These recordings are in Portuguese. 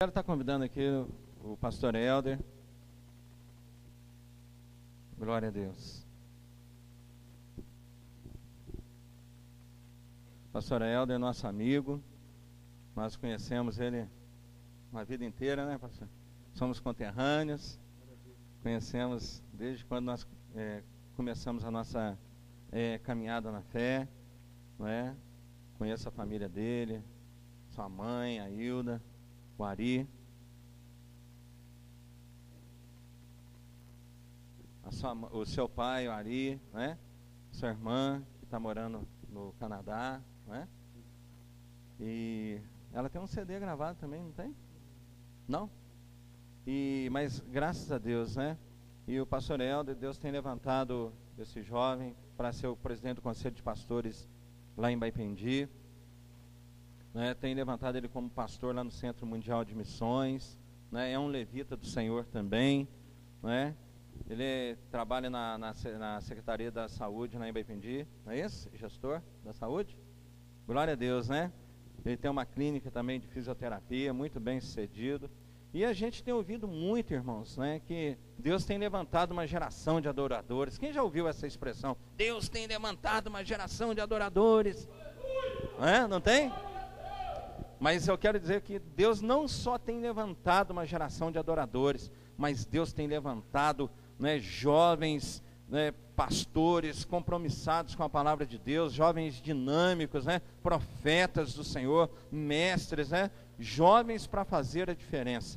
Quero estar convidando aqui o pastor Helder. Glória a Deus. Pastor Helder é nosso amigo. Nós conhecemos ele uma vida inteira, né, pastor? Somos conterrâneos. Conhecemos desde quando nós começamos a nossa caminhada na fé, não é? Conheço a família dele, sua mãe, a Hilda, o Ari, o seu pai, o Ari, né? Sua irmã, que está morando no Canadá, né? E ela tem um CD gravado também, não tem? Não? Mas graças a Deus, né? E o pastor Helder, Deus tem levantado esse jovem para ser o presidente do Conselho de Pastores lá em Baependi. Né, tem levantado ele como pastor lá no Centro Mundial de Missões, né, é um levita do Senhor também, né, ele trabalha na Secretaria da Saúde lá em Baependi, não é isso? Gestor da Saúde? Glória a Deus, né? Ele tem uma clínica também de fisioterapia, muito bem sucedido. E a gente tem ouvido muito, irmãos, né, que Deus tem levantado uma geração de adoradores. Quem já ouviu essa expressão? Deus tem levantado uma geração de adoradores. É, não tem? Mas eu quero dizer que Deus não só tem levantado uma geração de adoradores, mas Deus tem levantado, né, jovens, né, pastores compromissados com a palavra de Deus, jovens dinâmicos, né, profetas do Senhor, mestres, né, jovens para fazer a diferença.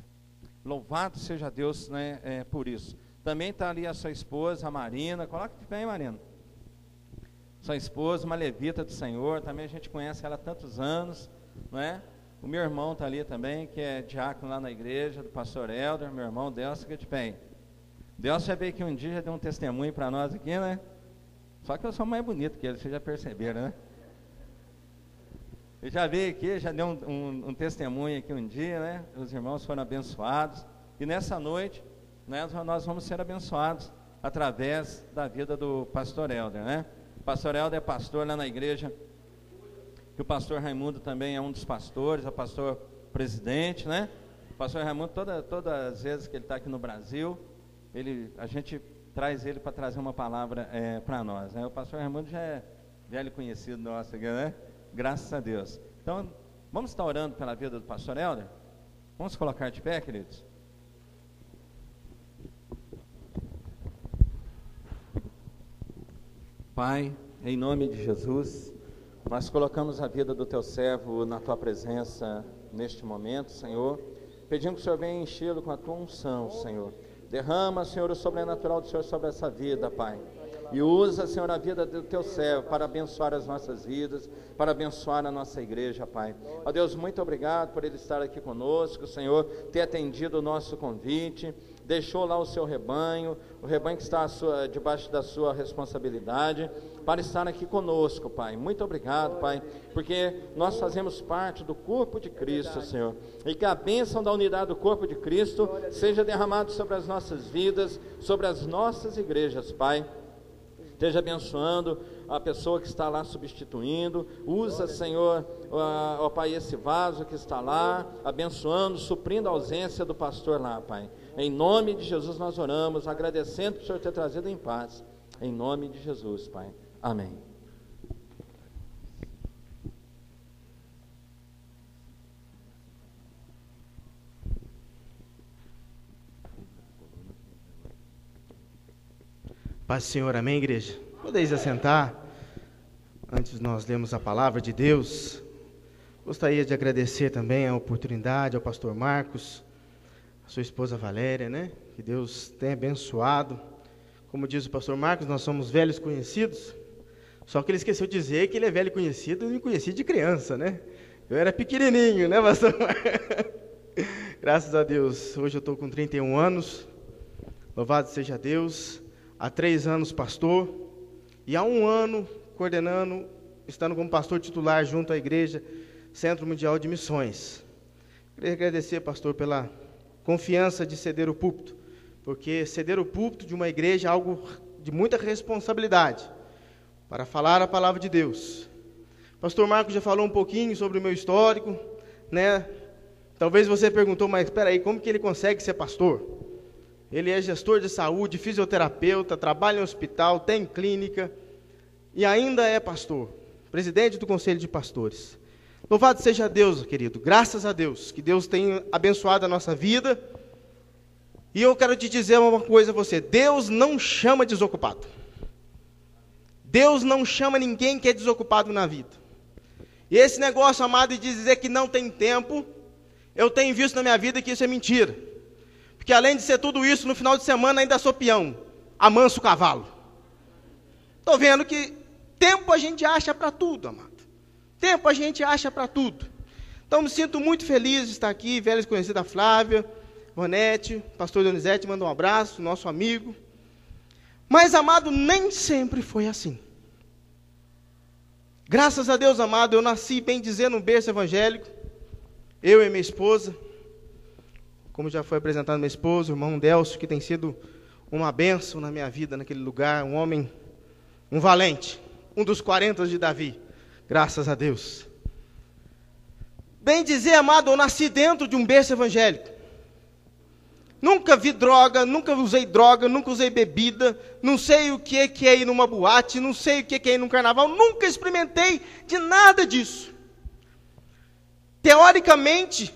Louvado seja Deus, né, por isso. Também está ali a sua esposa, a Marina. Coloca de pé, hein, Marina? Sua esposa, uma levita do Senhor, também a gente conhece ela há tantos anos, não é? O meu irmão está ali também, que é diácono lá na igreja, do pastor Helder, meu irmão Delcio, que é de pé. Delcio já veio aqui um dia, já deu um testemunho para nós aqui, né? Só que eu sou mais bonito que ele, vocês já perceberam, né? Ele já veio aqui, já deu um testemunho aqui um dia, né? Os irmãos foram abençoados. E nessa noite, né, nós vamos ser abençoados através da vida do pastor Helder, né? O pastor Helder é pastor lá na igreja, que o pastor Raimundo também é um dos pastores, é o pastor presidente, né? O pastor Raimundo, todas as vezes que ele está aqui no Brasil, a gente traz ele para trazer uma palavra para nós, né? O pastor Raimundo já é velho conhecido nosso aqui, né? Graças a Deus. Então, vamos estar orando pela vida do pastor Helder? Vamos colocar de pé, queridos? Pai, em nome de Jesus, nós colocamos a vida do teu servo na tua presença neste momento, Senhor. Pedimos que o Senhor venha enchê-lo com a tua unção, Senhor. Derrama, Senhor, o sobrenatural do Senhor sobre essa vida, Pai. E usa, Senhor, a vida do teu servo para abençoar as nossas vidas, para abençoar a nossa igreja, Pai. Ó Deus, muito obrigado por ele estar aqui conosco, Senhor, ter atendido o nosso convite. Deixou lá o seu rebanho, o rebanho que está debaixo da sua responsabilidade, para estar aqui conosco, Pai. Muito obrigado, Pai, porque nós fazemos parte do corpo de Cristo, Senhor, e que a bênção da unidade do corpo de Cristo seja derramada sobre as nossas vidas, sobre as nossas igrejas, Pai. Esteja abençoando a pessoa que está lá substituindo. Usa, Senhor, ó Pai, esse vaso que está lá, abençoando, suprindo a ausência do pastor lá, Pai. Em nome de Jesus nós oramos, agradecendo por o Senhor ter trazido em paz. Em nome de Jesus, Pai. Amém. Paz do Senhor, amém, igreja? Podeis assentar. Antes nós lemos a palavra de Deus, gostaria de agradecer também a oportunidade ao pastor Marcos, a sua esposa Valéria, né? Que Deus tenha abençoado. Como diz o pastor Marcos, nós somos velhos conhecidos, só que ele esqueceu de dizer que ele é velho conhecido e me conheci de criança, né? Eu era pequenininho, né, pastor Marcos? Graças a Deus, hoje eu estou com 31 anos, louvado seja Deus. Há 3 anos pastor, e há 1 ano coordenando, estando como pastor titular junto à igreja, Centro Mundial de Missões. Queria agradecer, pastor, pela confiança de ceder o púlpito, porque ceder o púlpito de uma igreja é algo de muita responsabilidade, para falar a palavra de Deus. Pastor Marcos já falou um pouquinho sobre o meu histórico, né? Talvez você perguntou, mas espera aí, como que ele consegue ser pastor? Ele é gestor de saúde, fisioterapeuta, trabalha em hospital, tem clínica e ainda é pastor, presidente do Conselho de Pastores. Louvado seja Deus, querido, graças a Deus, que Deus tem abençoado a nossa vida. E eu quero te dizer uma coisa a você, Deus não chama desocupado. Deus não chama ninguém que é desocupado na vida. E esse negócio, amado, de dizer que não tem tempo, eu tenho visto na minha vida que isso é mentira. Porque além de ser tudo isso, no final de semana ainda sou peão, amanso o cavalo. Estou vendo que tempo a gente acha para tudo, amado. Tempo a gente acha para tudo. Então me sinto muito feliz de estar aqui, velhos conhecidos da Flávia, Ronete, pastor Donizete, manda um abraço, nosso amigo. Mas, amado, nem sempre foi assim. Graças a Deus, amado, eu nasci, bem dizendo, um berço evangélico. Eu e minha esposa, como já foi apresentado minha esposa, o irmão Delcio, que tem sido uma bênção na minha vida, naquele lugar, um homem, um valente, um dos 40 de Davi, graças a Deus. Bem dizer, amado, eu nasci dentro de um berço evangélico. Nunca vi droga, nunca usei droga, nunca usei bebida, não sei o que é ir numa boate, não sei o que é ir num carnaval, nunca experimentei de nada disso. Teoricamente,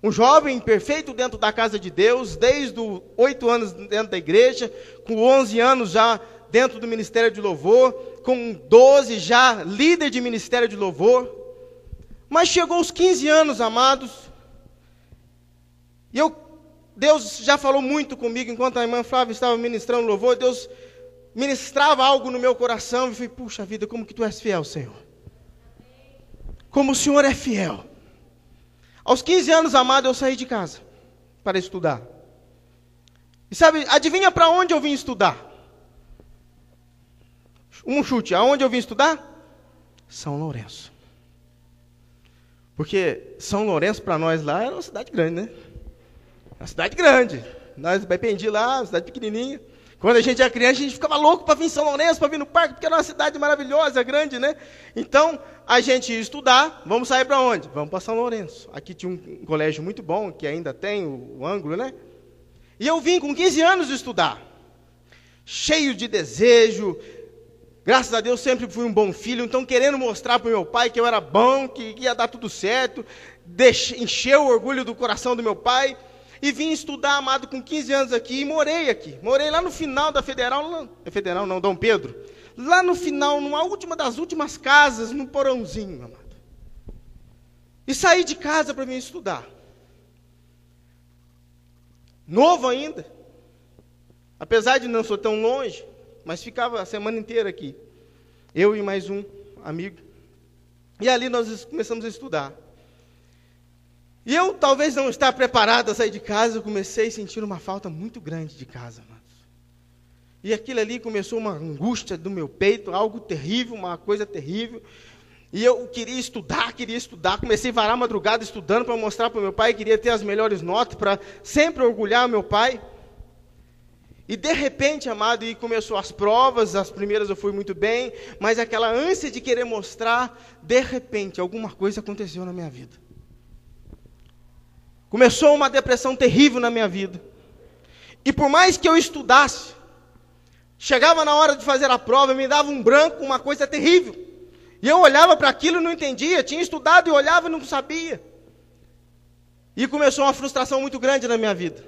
um jovem perfeito dentro da casa de Deus, desde os 8 anos dentro da igreja, com 11 anos já dentro do ministério de louvor, com 12 já líder de ministério de louvor, mas chegou aos 15 anos, amados, e Deus já falou muito comigo, enquanto a irmã Flávia estava ministrando louvor, Deus ministrava algo no meu coração, e eu falei, puxa vida, como que tu és fiel, Senhor. Como o Senhor é fiel. Aos 15 anos, amado, eu saí de casa para estudar. E sabe, adivinha para onde eu vim estudar? Um chute, aonde eu vim estudar? São Lourenço. Porque São Lourenço para nós lá era uma cidade grande, né? Uma cidade grande, nós Baependi lá, uma cidade pequenininha, quando a gente era criança a gente ficava louco para vir em São Lourenço, para vir no parque, porque era uma cidade maravilhosa, grande, né? Então a gente ia estudar, vamos sair para onde? Vamos para São Lourenço, aqui tinha um colégio muito bom, que ainda tem, o Anglo, né? E eu vim com 15 anos estudar, cheio de desejo, graças a Deus sempre fui um bom filho, então querendo mostrar para o meu pai que eu era bom, que ia dar tudo certo, encheu o orgulho do coração do meu pai. E vim estudar, amado, com 15 anos aqui e morei aqui. Morei lá no final da Federal, não é Federal não, Dom Pedro. Lá no final, numa última das últimas casas, num porãozinho, amado. E saí de casa para vir estudar. Novo ainda. Apesar de não ser tão longe, mas ficava a semana inteira aqui. Eu e mais um amigo. E ali nós começamos a estudar. E eu, talvez não estar preparado a sair de casa, eu comecei a sentir uma falta muito grande de casa, amados. E aquilo ali começou uma angústia do meu peito, algo terrível, uma coisa terrível. E eu queria estudar, comecei a varar a madrugada estudando para mostrar para o meu pai, queria ter as melhores notas para sempre orgulhar o meu pai. E de repente, amado, e começou as provas, as primeiras eu fui muito bem, mas aquela ânsia de querer mostrar, de repente, alguma coisa aconteceu na minha vida. Começou uma depressão terrível na minha vida. E por mais que eu estudasse, chegava na hora de fazer a prova, me dava um branco, uma coisa terrível. E eu olhava para aquilo e não entendia, tinha estudado e olhava e não sabia. E começou uma frustração muito grande na minha vida.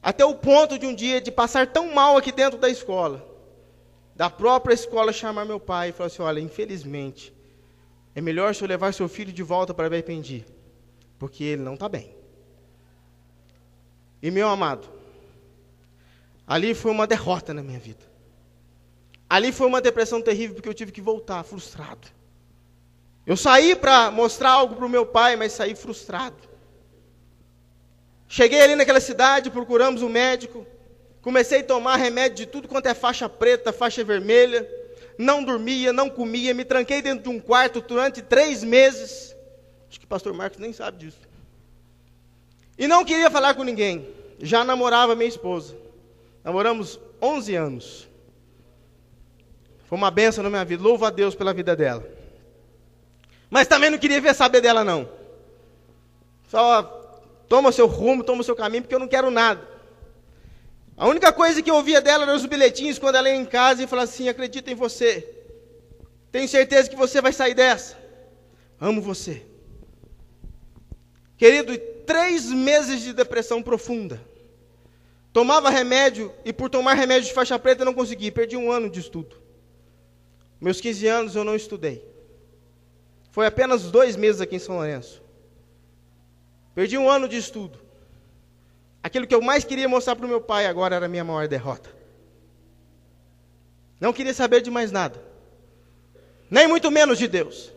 Até o ponto de um dia de passar tão mal aqui dentro da escola, da própria escola chamar meu pai e falar assim, olha, infelizmente, é melhor o senhor levar seu filho de volta para Baependi. Porque ele não está bem. E meu amado, ali foi uma derrota na minha vida. Ali foi uma depressão terrível, porque eu tive que voltar frustrado. Eu saí para mostrar algo para o meu pai, mas saí frustrado. Cheguei ali naquela cidade, procuramos um médico, comecei a tomar remédio de tudo quanto é faixa preta, faixa vermelha, não dormia, não comia, me tranquei dentro de um quarto durante 3 meses, acho que o pastor Marcos nem sabe disso. E não queria falar com ninguém. Já namorava minha esposa. Namoramos 11 anos. Foi uma benção na minha vida. Louvo a Deus pela vida dela. Mas também não queria saber dela, não. Só toma o seu rumo, toma o seu caminho, porque eu não quero nada. A única coisa que eu ouvia dela eram os bilhetinhos, quando ela ia em casa e falava assim: acredito em você. Tenho certeza que você vai sair dessa. Amo você. Querido, 3 meses de depressão profunda. Tomava remédio e por tomar remédio de faixa preta eu não consegui. Perdi 1 ano de estudo. Meus 15 anos eu não estudei. Foi apenas 2 meses aqui em São Lourenço. Perdi 1 ano de estudo. Aquilo que eu mais queria mostrar para o meu pai agora era a minha maior derrota. Não queria saber de mais nada. Nem muito menos de Deus.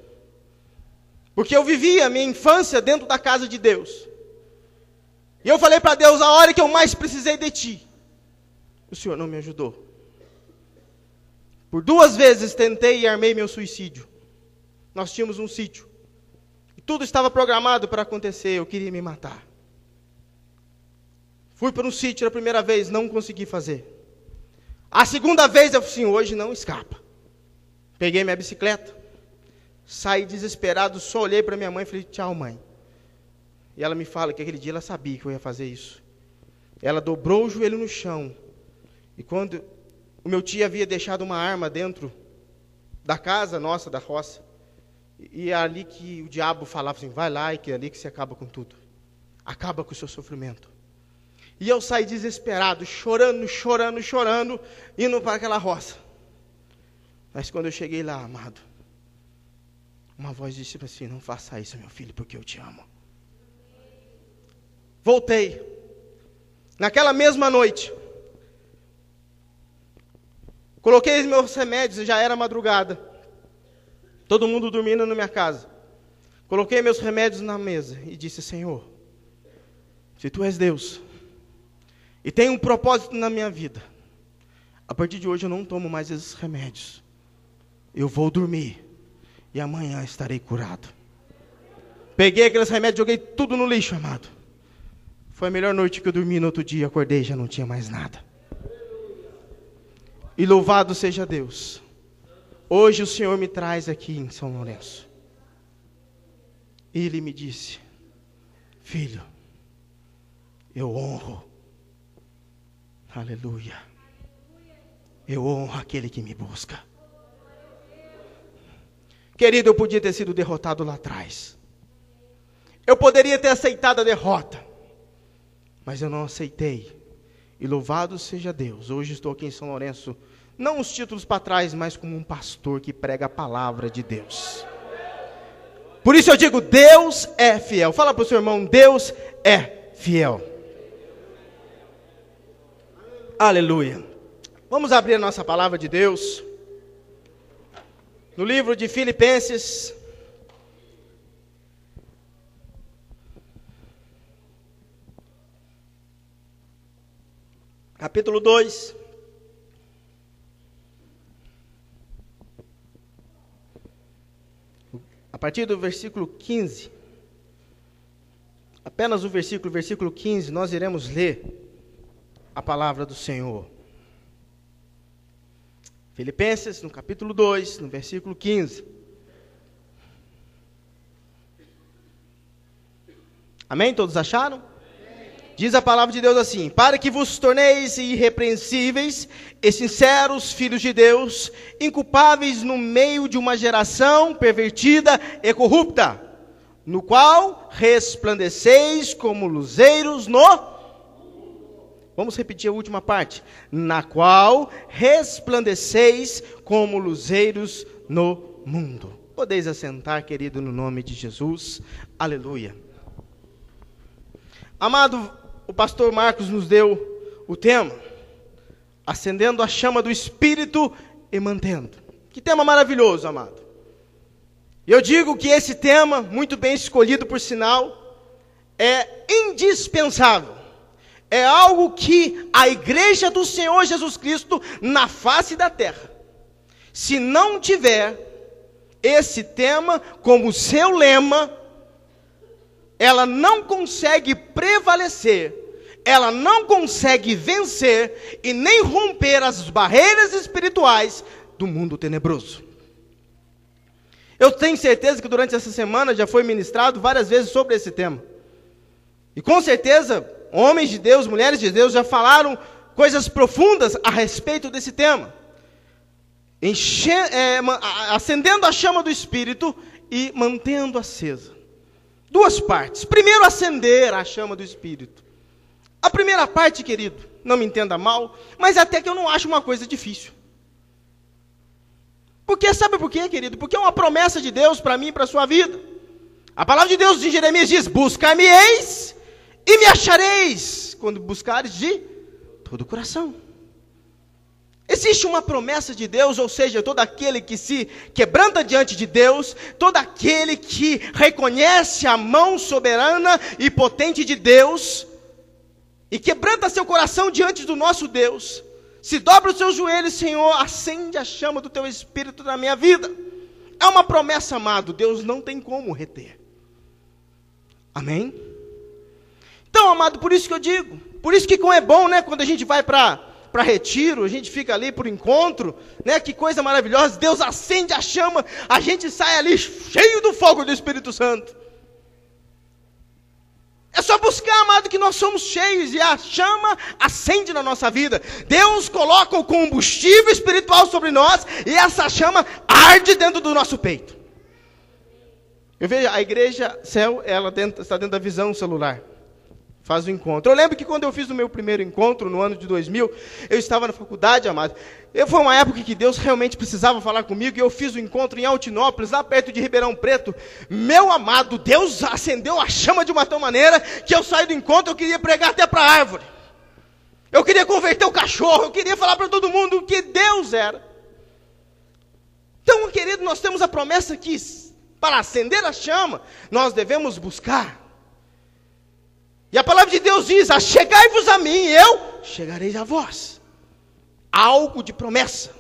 Porque eu vivia a minha infância dentro da casa de Deus. E eu falei para Deus: a hora que eu mais precisei de ti, o Senhor não me ajudou. Por 2 vezes tentei e armei meu suicídio. Nós tínhamos um sítio. E tudo estava programado para acontecer, eu queria me matar. Fui para um sítio a primeira vez, não consegui fazer. A segunda vez eu falei assim: hoje não escapa. Peguei minha bicicleta, saí desesperado, só olhei para minha mãe e falei: tchau, mãe. E ela me fala que aquele dia ela sabia que eu ia fazer isso. Ela dobrou o joelho no chão. E quando o meu tio havia deixado uma arma dentro da casa nossa, da roça, e é ali que o diabo falava assim: vai lá, e que é ali que você acaba com tudo. Acaba com o seu sofrimento. E eu saí desesperado, chorando, indo para aquela roça. Mas quando eu cheguei lá, amado, uma voz disse assim: não faça isso, meu filho, porque eu te amo. Voltei. Naquela mesma noite, coloquei os meus remédios, já era madrugada. Todo mundo dormindo na minha casa. Coloquei meus remédios na mesa e disse: Senhor, se tu és Deus e tem um propósito na minha vida, a partir de hoje eu não tomo mais esses remédios. Eu vou dormir e amanhã estarei curado. Peguei aqueles remédios, joguei tudo no lixo, amado. Foi a melhor noite que eu dormi. No outro dia, acordei e já não tinha mais nada. E louvado seja Deus. Hoje o Senhor me traz aqui em São Lourenço. E Ele me disse: filho, eu honro. Aleluia. Eu honro aquele que me busca. Querido, eu podia ter sido derrotado lá atrás. Eu poderia ter aceitado a derrota. Mas eu não aceitei. E louvado seja Deus, hoje estou aqui em São Lourenço, não os títulos para trás, mas como um pastor que prega a palavra de Deus. Por isso eu digo: Deus é fiel. Fala para o seu irmão: Deus é fiel. Aleluia. Vamos abrir a nossa palavra de Deus no livro de Filipenses. Capítulo 2. A partir do versículo 15. Apenas o versículo 15, nós iremos ler a palavra do Senhor. Filipenses, no capítulo 2, no versículo 15. Amém? Todos acharam? Diz a palavra de Deus assim: para que vos torneis irrepreensíveis e sinceros filhos de Deus, inculpáveis no meio de uma geração pervertida e corrupta, no qual resplandeceis como luzeiros no... Vamos repetir a última parte. Na qual resplandeceis como luzeiros no mundo. Podeis assentar, querido, no nome de Jesus. Aleluia. Amado... O pastor Marcos nos deu o tema: acendendo a chama do Espírito e mantendo. Que tema maravilhoso, amado. E eu digo que esse tema, muito bem escolhido por sinal, é indispensável. É algo que a igreja do Senhor Jesus Cristo na face da terra, se não tiver esse tema como seu lema, ela não consegue prevalecer, ela não consegue vencer e nem romper as barreiras espirituais do mundo tenebroso. Eu tenho certeza que durante essa semana já foi ministrado várias vezes sobre esse tema. E com certeza, homens de Deus, mulheres de Deus, já falaram coisas profundas a respeito desse tema. Acendendo a chama do Espírito e mantendo acesa. Duas partes. Primeiro, acender a chama do Espírito. A primeira parte, querido, não me entenda mal, mas até que eu não acho uma coisa difícil. Porque, sabe por quê, querido? Porque é uma promessa de Deus para mim e para a sua vida. A palavra de Deus em Jeremias diz, buscar-me-eis e me achareis, quando buscares de todo o coração. Existe uma promessa de Deus, ou seja, todo aquele que se quebranta diante de Deus, todo aquele que reconhece a mão soberana e potente de Deus, e quebranta seu coração diante do nosso Deus, se dobra os seus joelhos, Senhor, acende a chama do teu Espírito na minha vida. É uma promessa, amado, Deus não tem como reter. Amém? Então, amado, por isso que eu digo, por isso que é bom, né, quando a gente vai para retiro, a gente fica ali por encontro, né? Que coisa maravilhosa, Deus acende a chama, a gente sai ali cheio do fogo do Espírito Santo. É só buscar, amado, que nós somos cheios e a chama acende na nossa vida. Deus coloca o combustível espiritual sobre nós e essa chama arde dentro do nosso peito. Eu vejo a igreja, céu, ela está dentro da visão celular. Faz o encontro. Eu lembro que quando eu fiz o meu primeiro encontro, no ano de 2000, eu estava na faculdade, amado. Foi uma época que Deus realmente precisava falar comigo, e eu fiz o encontro em Altinópolis, lá perto de Ribeirão Preto. Meu amado, Deus acendeu a chama de uma tal maneira que eu saí do encontro, eu queria pregar até para a árvore. Eu queria converter o cachorro, eu queria falar para todo mundo o que Deus era. Então, querido, nós temos a promessa que, para acender a chama, nós devemos buscar. E a palavra de Deus diz, achegai-vos a mim, e eu chegarei a vós. Algo de promessa.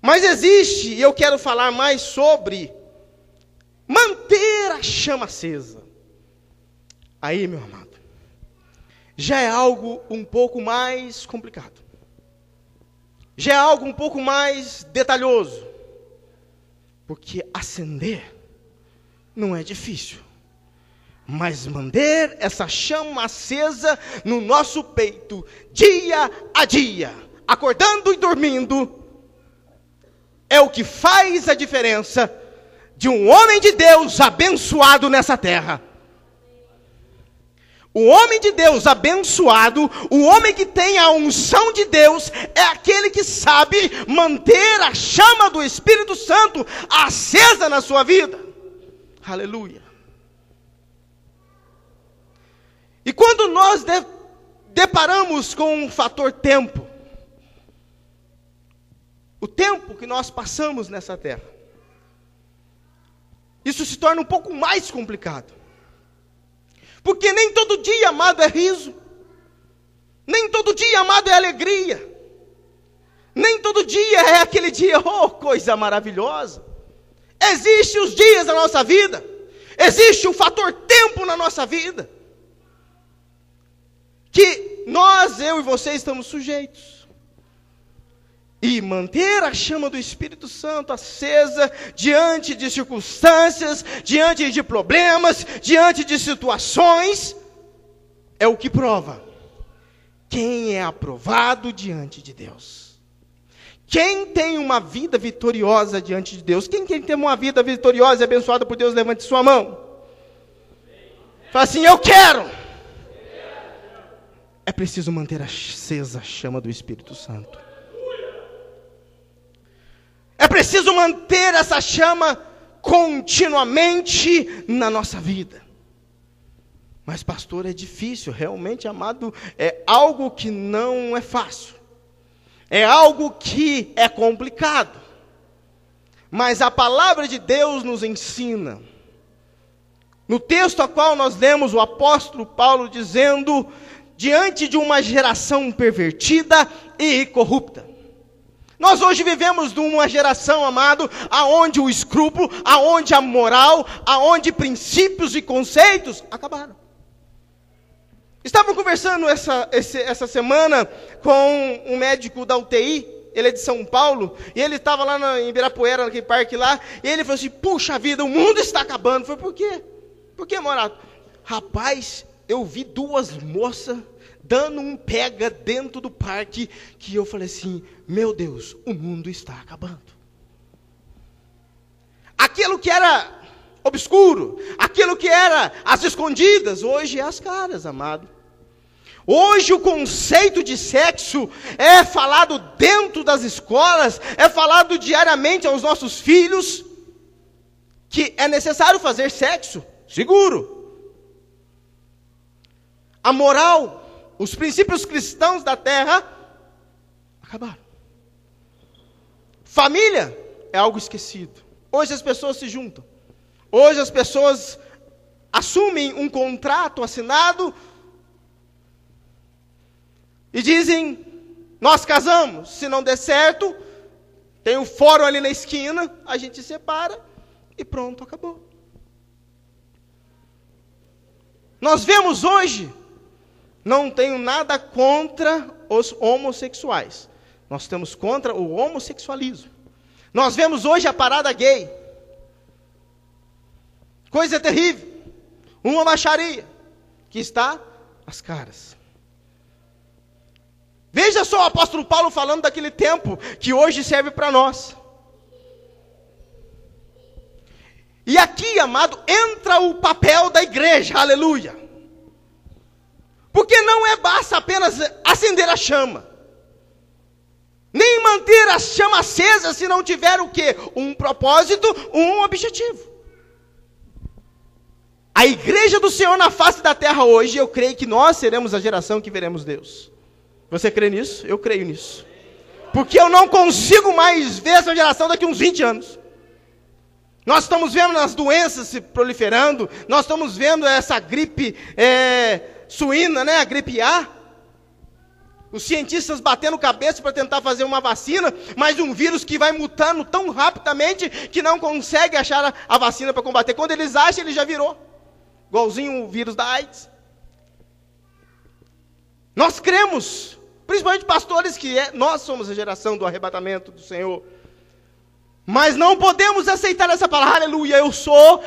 Mas existe, e eu quero falar mais sobre, manter a chama acesa. Aí, meu amado, já é algo um pouco mais complicado. Já é algo um pouco mais detalhoso. Porque acender não é difícil. Mas manter essa chama acesa no nosso peito, dia a dia, acordando e dormindo, é o que faz a diferença de um homem de Deus abençoado nessa terra. O homem de Deus abençoado, o homem que tem a unção de Deus, é aquele que sabe manter a chama do Espírito Santo acesa na sua vida. Aleluia. E quando nós deparamos com um fator tempo, o tempo que nós passamos nessa terra, isso se torna um pouco mais complicado. Porque nem todo dia, amado, é riso. Nem todo dia, amado, é alegria. Nem todo dia é aquele dia, oh, coisa maravilhosa. Existem os dias da nossa vida. Existe o fator tempo na nossa vida. Que nós, eu e você, estamos sujeitos. E manter a chama do Espírito Santo acesa diante de circunstâncias, diante de problemas, diante de situações, é o que prova quem é aprovado diante de Deus. Quem tem uma vida vitoriosa diante de Deus. Quem tem uma vida vitoriosa e abençoada por Deus, levante sua mão. Fala assim, eu quero. É preciso manter acesa a chama do Espírito Santo. É preciso manter essa chama continuamente na nossa vida. Mas, pastor, é difícil, realmente, amado, é algo que não é fácil. É algo que é complicado. Mas a palavra de Deus nos ensina. No texto a qual nós lemos o apóstolo Paulo dizendo... diante de uma geração pervertida e corrupta. Nós hoje vivemos numa geração, amado, aonde o escrúpulo, aonde a moral, aonde princípios e conceitos acabaram. Estava conversando essa semana com um médico da UTI, ele é de São Paulo, e ele estava lá em Ibirapuera, naquele parque lá, e ele falou assim, puxa vida, o mundo está acabando. Eu falei, por quê? Por que, Morato? Rapaz, eu vi duas moças dando um pega dentro do parque, que eu falei assim, meu Deus, o mundo está acabando. Aquilo que era obscuro, aquilo que era as escondidas, hoje é as caras, amado. Hoje o conceito de sexo é falado dentro das escolas, é falado diariamente aos nossos filhos, que é necessário fazer sexo seguro. A moral, os princípios cristãos da terra, acabaram. Família é algo esquecido. Hoje as pessoas se juntam. Hoje as pessoas assumem um contrato assinado e dizem, nós casamos, se não der certo, tem um fórum ali na esquina, a gente separa e pronto, acabou. Nós vemos hoje, não tenho nada contra os homossexuais, nós temos contra o homossexualismo. Nós vemos hoje a parada gay, coisa terrível, uma baixaria que está às caras. Veja só o apóstolo Paulo falando daquele tempo que hoje serve para nós. E aqui, amado, entra o papel da igreja, aleluia. Porque não é basta apenas acender a chama, nem manter a chama acesa se não tiver o quê? Um propósito, um objetivo. A igreja do Senhor na face da terra hoje, eu creio que nós seremos a geração que veremos Deus. Você crê nisso? Eu creio nisso. Porque eu não consigo mais ver essa geração daqui a uns 20 anos. Nós estamos vendo as doenças se proliferando, nós estamos vendo essa gripe suína, né? A gripe A. Os cientistas batendo cabeça para tentar fazer uma vacina, mas um vírus que vai mutando tão rapidamente que não consegue achar a vacina para combater. Quando eles acham, ele já virou. Igualzinho o vírus da AIDS. Nós cremos, principalmente pastores, que nós somos a geração do arrebatamento do Senhor. Mas não podemos aceitar essa palavra, aleluia, eu sou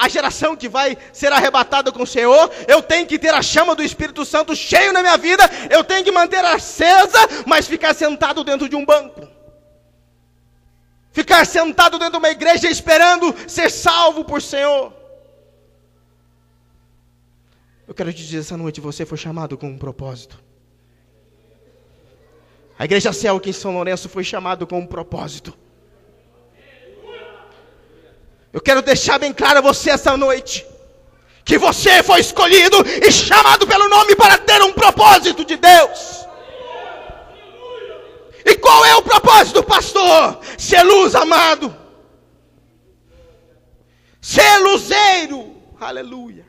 a geração que vai ser arrebatada com o Senhor, eu tenho que ter a chama do Espírito Santo cheio na minha vida, eu tenho que manter acesa, mas ficar sentado dentro de um banco. Ficar sentado dentro de uma igreja esperando ser salvo por Senhor. Eu quero te dizer, essa noite você foi chamado com um propósito. A Igreja Céu aqui em São Lourenço foi chamada com um propósito. Eu quero deixar bem claro a você essa noite, que você foi escolhido e chamado pelo nome para ter um propósito de Deus. E qual é o propósito, pastor? Ser luz, amado. Ser luzeiro. Aleluia.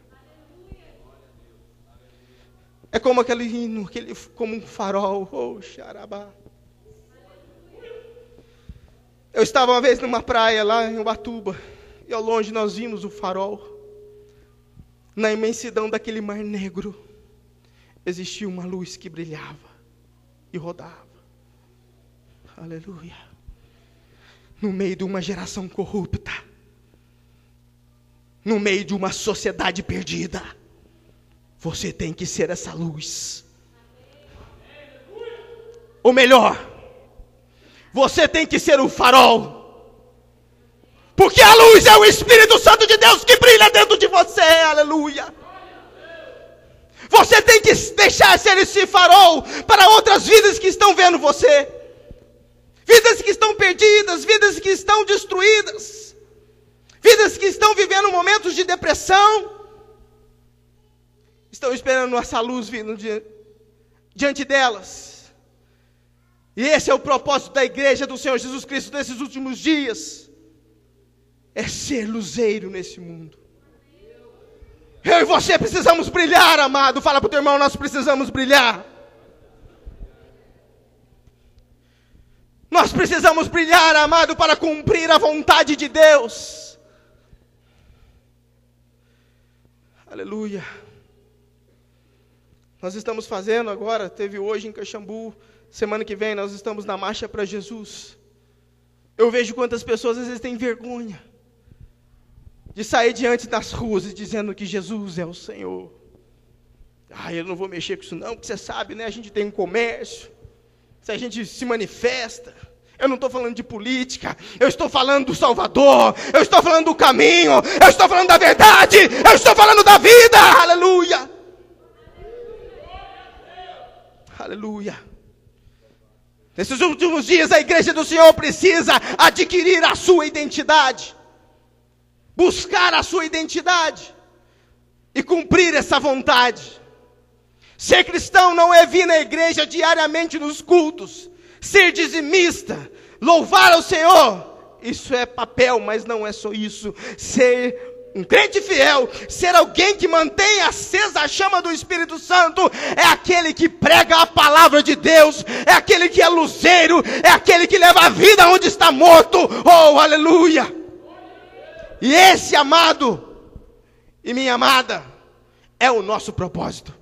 É como aquele hino, como um farol, oh, xarabá. Eu estava uma vez numa praia lá em Ubatuba, e ao longe nós vimos o farol. Na imensidão daquele mar negro, existia uma luz que brilhava e rodava. Aleluia. No meio de uma geração corrupta, no meio de uma sociedade perdida, você tem que ser essa luz. Ou melhor, você tem que ser o farol. Porque a luz é o Espírito Santo de Deus que brilha dentro de você. Aleluia. Você tem que deixar ser esse farol para outras vidas que estão vendo você. Vidas que estão perdidas, vidas que estão destruídas. Vidas que estão vivendo momentos de depressão. Estão esperando essa luz vindo diante delas. E esse é o propósito da igreja do Senhor Jesus Cristo nesses últimos dias. É ser luzeiro nesse mundo. Eu e você precisamos brilhar, amado. Fala para o teu irmão, nós precisamos brilhar. Nós precisamos brilhar, amado, para cumprir a vontade de Deus. Aleluia. Nós estamos fazendo agora, teve hoje em Caxambu, semana que vem nós estamos na marcha para Jesus. Eu vejo quantas pessoas às vezes têm vergonha de sair diante das ruas e dizendo que Jesus é o Senhor. Ah, eu não vou mexer com isso não, porque você sabe, né? A gente tem um comércio, se a gente se manifesta. Eu não estou falando de política, eu estou falando do Salvador, eu estou falando do caminho, eu estou falando da verdade, eu estou falando da vida, aleluia! Aleluia! Nesses últimos dias a igreja do Senhor precisa adquirir a sua identidade, buscar a sua identidade e cumprir essa vontade. Ser cristão não é vir na igreja diariamente nos cultos, ser dizimista, louvar ao Senhor, isso é papel, mas não é só isso. Ser um crente fiel, ser alguém que mantém acesa a chama do Espírito Santo, é aquele que prega a palavra de Deus, é aquele que é luzeiro, é aquele que leva a vida onde está morto, oh, aleluia! E esse amado e minha amada é o nosso propósito.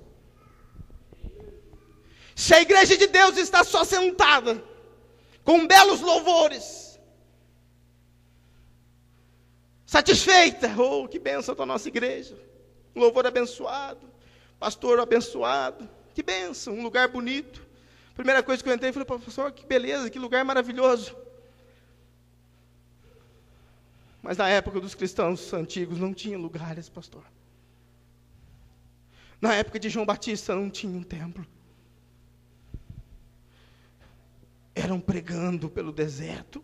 Se a igreja de Deus está só sentada, com belos louvores, satisfeita, oh, que bênção da nossa igreja, um louvor abençoado, pastor abençoado, que bênção, um lugar bonito. Primeira coisa que eu entrei, falei, pastor, que beleza, que lugar maravilhoso. Mas na época dos cristãos antigos não tinha lugares, pastor. Na época de João Batista não tinha um templo. Eram pregando pelo deserto,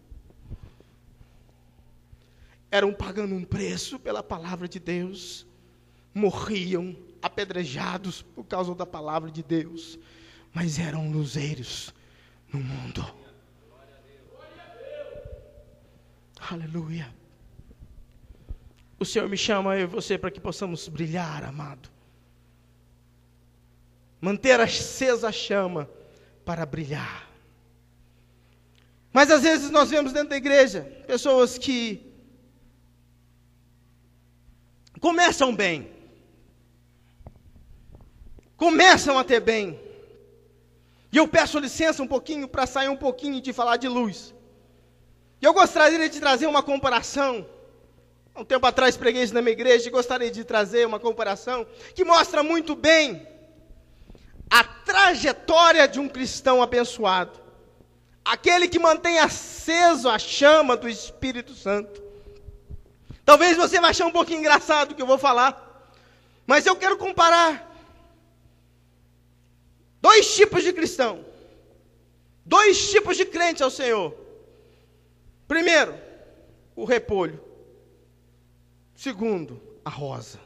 eram pagando um preço pela palavra de Deus, morriam apedrejados por causa da palavra de Deus, mas eram luzeiros no mundo. Aleluia! O Senhor me chama, eu e você, para que possamos brilhar, amado. Manter acesa a chama para brilhar. Mas às vezes nós vemos dentro da igreja pessoas que começam bem, começam a ter bem, e eu peço licença um pouquinho para sair um pouquinho de falar de luz, e eu gostaria de trazer uma comparação. Há um tempo atrás preguei isso na minha igreja e gostaria de trazer uma comparação que mostra muito bem a trajetória de um cristão abençoado. Aquele que mantém aceso a chama do Espírito Santo. Talvez você vai achar um pouquinho engraçado o que eu vou falar, mas eu quero comparar dois tipos de cristão, dois tipos de crente ao Senhor. Primeiro, o repolho. Segundo, a rosa.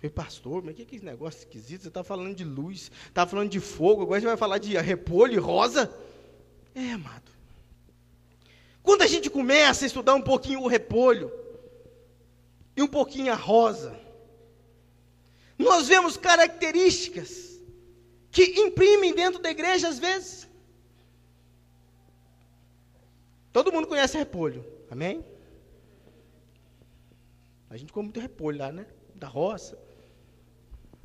Eu falei, pastor, mas que é esse negócio esquisito? Você está falando de luz, está falando de fogo, agora você vai falar de repolho e rosa? É, amado. Quando a gente começa a estudar um pouquinho o repolho e um pouquinho a rosa, nós vemos características que imprimem dentro da igreja às vezes. Todo mundo conhece repolho, amém? A gente come muito repolho lá, né? Da roça.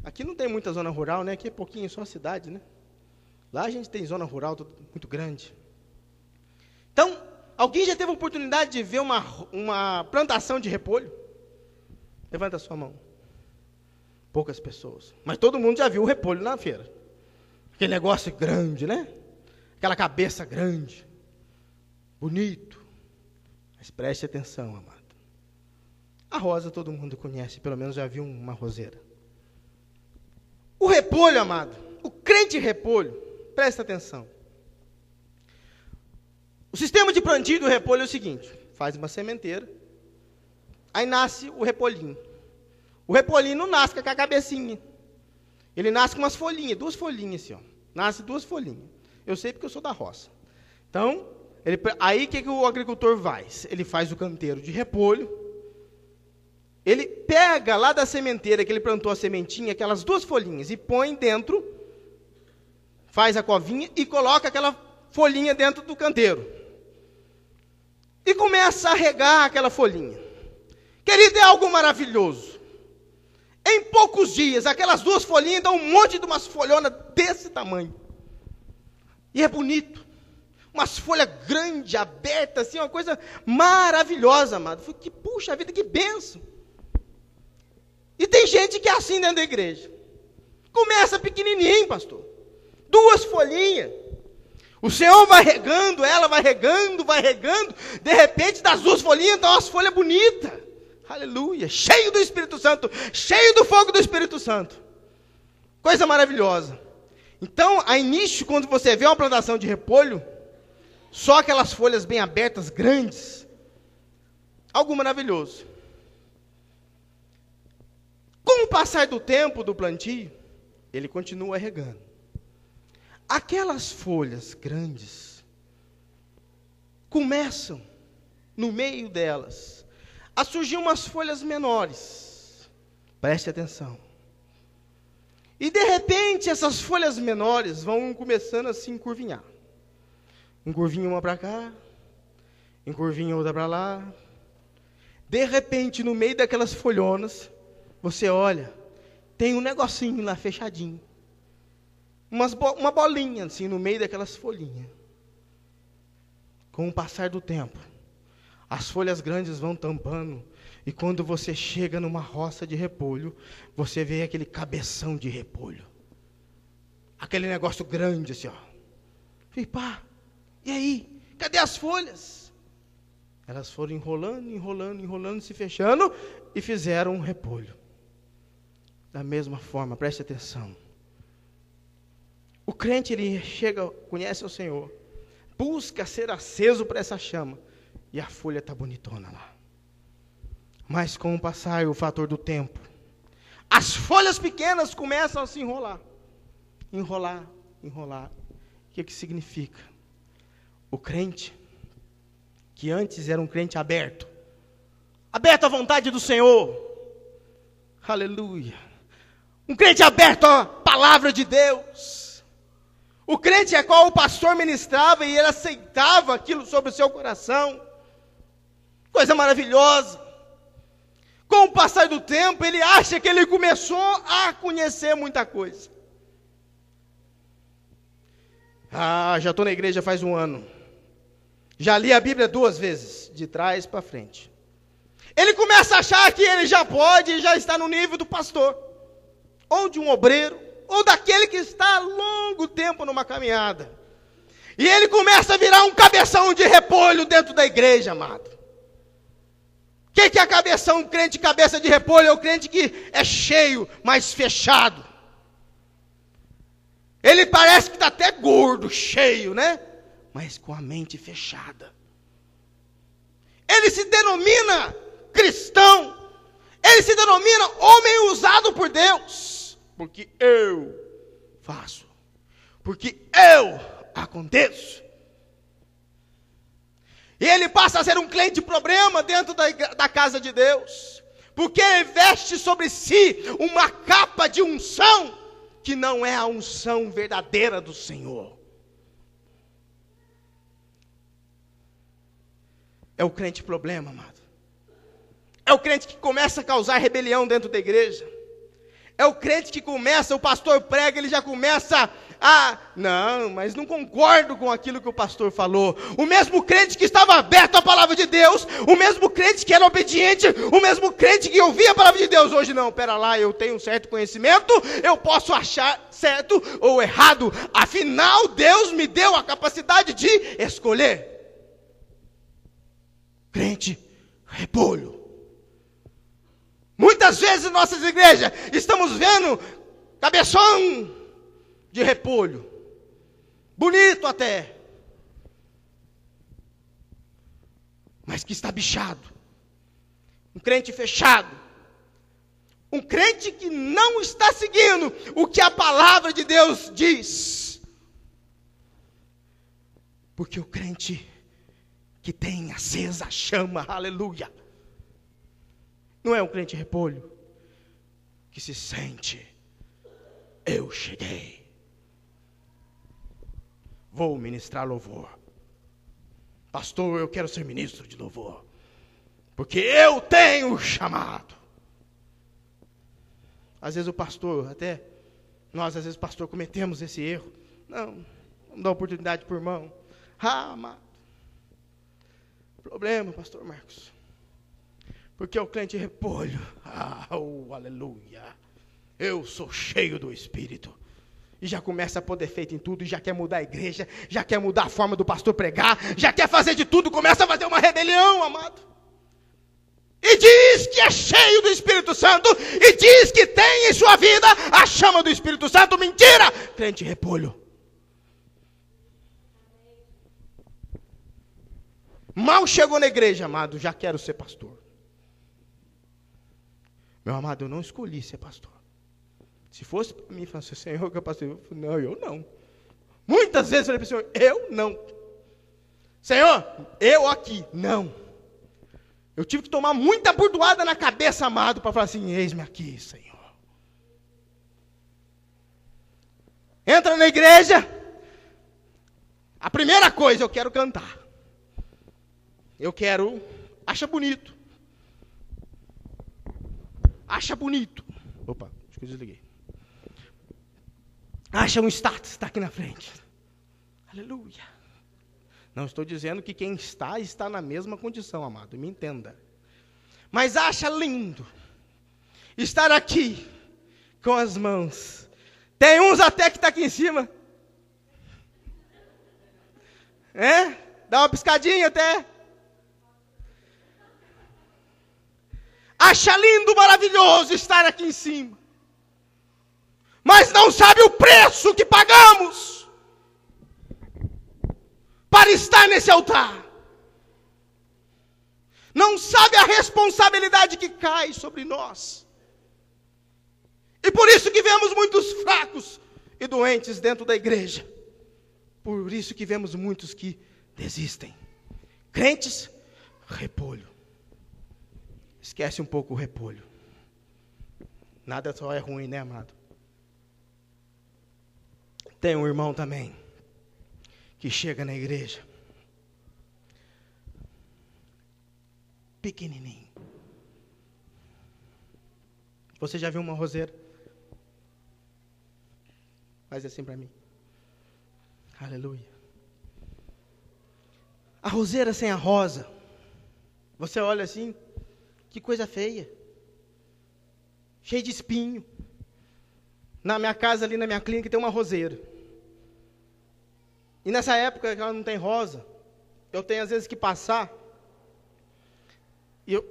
Aqui não tem muita zona rural, né? Aqui é pouquinho, só a cidade, né? Lá a gente tem zona rural muito grande. Então, alguém já teve a oportunidade de ver uma plantação de repolho? Levanta a sua mão. Poucas pessoas. Mas todo mundo já viu o repolho na feira. Aquele negócio grande, né? Aquela cabeça grande. Bonito. Mas preste atenção, amado. A rosa todo mundo conhece, pelo menos já viu uma roseira. O repolho, amado, o crente repolho, presta atenção. O sistema de plantio do repolho é o seguinte, faz uma sementeira, aí nasce o repolhinho. O repolhinho não nasce com a cabecinha, ele nasce com umas folhinhas, duas folhinhas assim, ó. Nasce duas folhinhas. Eu sei porque eu sou da roça. Então, aí o que o agricultor faz? Ele faz o canteiro de repolho. Ele pega lá da sementeira que ele plantou a sementinha, aquelas duas folhinhas, e põe dentro, faz a covinha e coloca aquela folhinha dentro do canteiro. E começa a regar aquela folhinha. Querido, é algo maravilhoso. Em poucos dias, aquelas duas folhinhas dão um monte de umas folhonas desse tamanho. E é bonito. umas folhas grandes, abertas, assim, uma coisa maravilhosa, amado. Falei, que puxa vida, que benção. E tem gente que é assim dentro da igreja. Começa pequenininho, pastor. 2 folhinhas. O Senhor vai regando, ela vai regando. De repente, das 2 folhinhas, dá umas folhas bonitas. Aleluia. Cheio do Espírito Santo. Cheio do fogo do Espírito Santo. Coisa maravilhosa. Então, a início, quando você vê uma plantação de repolho, só aquelas folhas bem abertas, grandes. Algo maravilhoso. Com o passar do tempo do plantio, ele continua regando. Aquelas folhas grandes começam, no meio delas, a surgir umas folhas menores. Preste atenção. E, de repente, essas folhas menores vão começando a se encurvinhar. Encurvinha uma para cá, encurvinha outra para lá. De repente, no meio daquelas folhonas, você olha, tem um negocinho lá fechadinho. Uma bolinha, assim, no meio daquelas folhinhas. Com o passar do tempo, as folhas grandes vão tampando, e quando você chega numa roça de repolho, você vê aquele cabeção de repolho. Aquele negócio grande, assim, ó. Falei, pá, e aí? Cadê as folhas? Elas foram enrolando, enrolando, enrolando, se fechando, e fizeram um repolho. Da mesma forma, preste atenção. O crente, ele chega, conhece o Senhor, busca ser aceso para essa chama, e a folha está bonitona lá. Mas com o passar, o fator do tempo, as folhas pequenas começam a se enrolar. Enrolar, enrolar. O que, que significa? O crente, que antes era um crente aberto, aberto à vontade do Senhor, aleluia, um crente aberto à palavra de Deus, o crente a qual o pastor ministrava e ele aceitava aquilo sobre o seu coração. Coisa maravilhosa. Com o passar do tempo, ele acha que ele começou a conhecer muita coisa. Ah, já estou na igreja faz 1 ano. Já li a Bíblia 2 vezes, de trás para frente. Ele começa a achar que ele já pode e já está no nível do pastor. Ou de um obreiro. Ou daquele que está há longo tempo numa caminhada. E ele começa a virar um cabeção de repolho dentro da igreja, amado. O que é cabeção? Um crente cabeça de repolho é o crente que é cheio, mas fechado. Ele parece que está até gordo, cheio, né? Mas com a mente fechada. Ele se denomina cristão. Ele se denomina homem usado por Deus. Porque eu faço, porque eu aconteço. E ele passa a ser um crente problema dentro da casa de Deus, porque ele veste sobre si uma capa de unção, que não é a unção verdadeira do Senhor. É o crente problema, amado. É o crente que começa a causar rebelião dentro da igreja. É o crente que começa, o pastor prega, ele já começa a... Não, mas não concordo com aquilo que o pastor falou. O mesmo crente que estava aberto à palavra de Deus, o mesmo crente que era obediente, o mesmo crente que ouvia a palavra de Deus. Hoje não, pera lá, eu tenho um certo conhecimento, eu posso achar certo ou errado. Afinal, Deus me deu a capacidade de escolher. Crente repolho. Muitas vezes em nossas igrejas estamos vendo cabeção de repolho. Bonito até. Mas que está bichado. Um crente fechado. Um crente que não está seguindo o que a palavra de Deus diz. Porque o crente que tem acesa a chama, aleluia, não é um crente repolho que se sente, eu cheguei, vou ministrar louvor. Pastor, eu quero ser ministro de louvor, porque eu tenho chamado. Às vezes o pastor, até nós, às vezes pastor, cometemos esse erro. Não, vamos dar oportunidade para o irmão. Ah, amado. Problema, pastor Marcos. Porque o crente repolho. Ah, oh, aleluia. Eu sou cheio do Espírito. E já começa a pôr defeito em tudo, e já quer mudar a igreja, já quer mudar a forma do pastor pregar, já quer fazer de tudo, começa a fazer uma rebelião, amado. E diz que é cheio do Espírito Santo, e diz que tem em sua vida a chama do Espírito Santo. Mentira! Crente repolho. Mal chegou na igreja, amado, já quero ser pastor. Meu amado, eu não escolhi ser pastor. Se fosse para mim, falasse, Senhor, que eu passei, não, eu não. Muitas vezes eu falei para o Senhor, eu não. Senhor, eu aqui, não. Eu tive que tomar muita burdoada na cabeça, amado, para falar assim, eis-me aqui, Senhor. Entra na igreja, a primeira coisa, eu quero cantar. Eu quero, acha bonito. Acha bonito. Opa, acho que eu desliguei. Acha um status, está aqui na frente. Aleluia. Não estou dizendo que quem está, está na mesma condição, amado. Me entenda. Mas acha lindo estar aqui com as mãos. Tem uns até que está aqui em cima. É? Dá uma piscadinha até. Acha lindo, maravilhoso estar aqui em cima. Mas não sabe o preço que pagamos para estar nesse altar. Não sabe a responsabilidade que cai sobre nós. E por isso que vemos muitos fracos e doentes dentro da igreja. Por isso que vemos muitos que desistem. Crentes, repolho. Esquece um pouco o repolho. Nada só é ruim, né, amado? Tem um irmão também que chega na igreja pequenininho. Você já viu uma roseira? Faz assim para mim. Aleluia. A roseira sem a rosa. Você olha assim, que coisa feia. Cheio de espinho. Na minha casa, ali na minha clínica, tem uma roseira. E nessa época que ela não tem rosa, eu tenho às vezes que passar.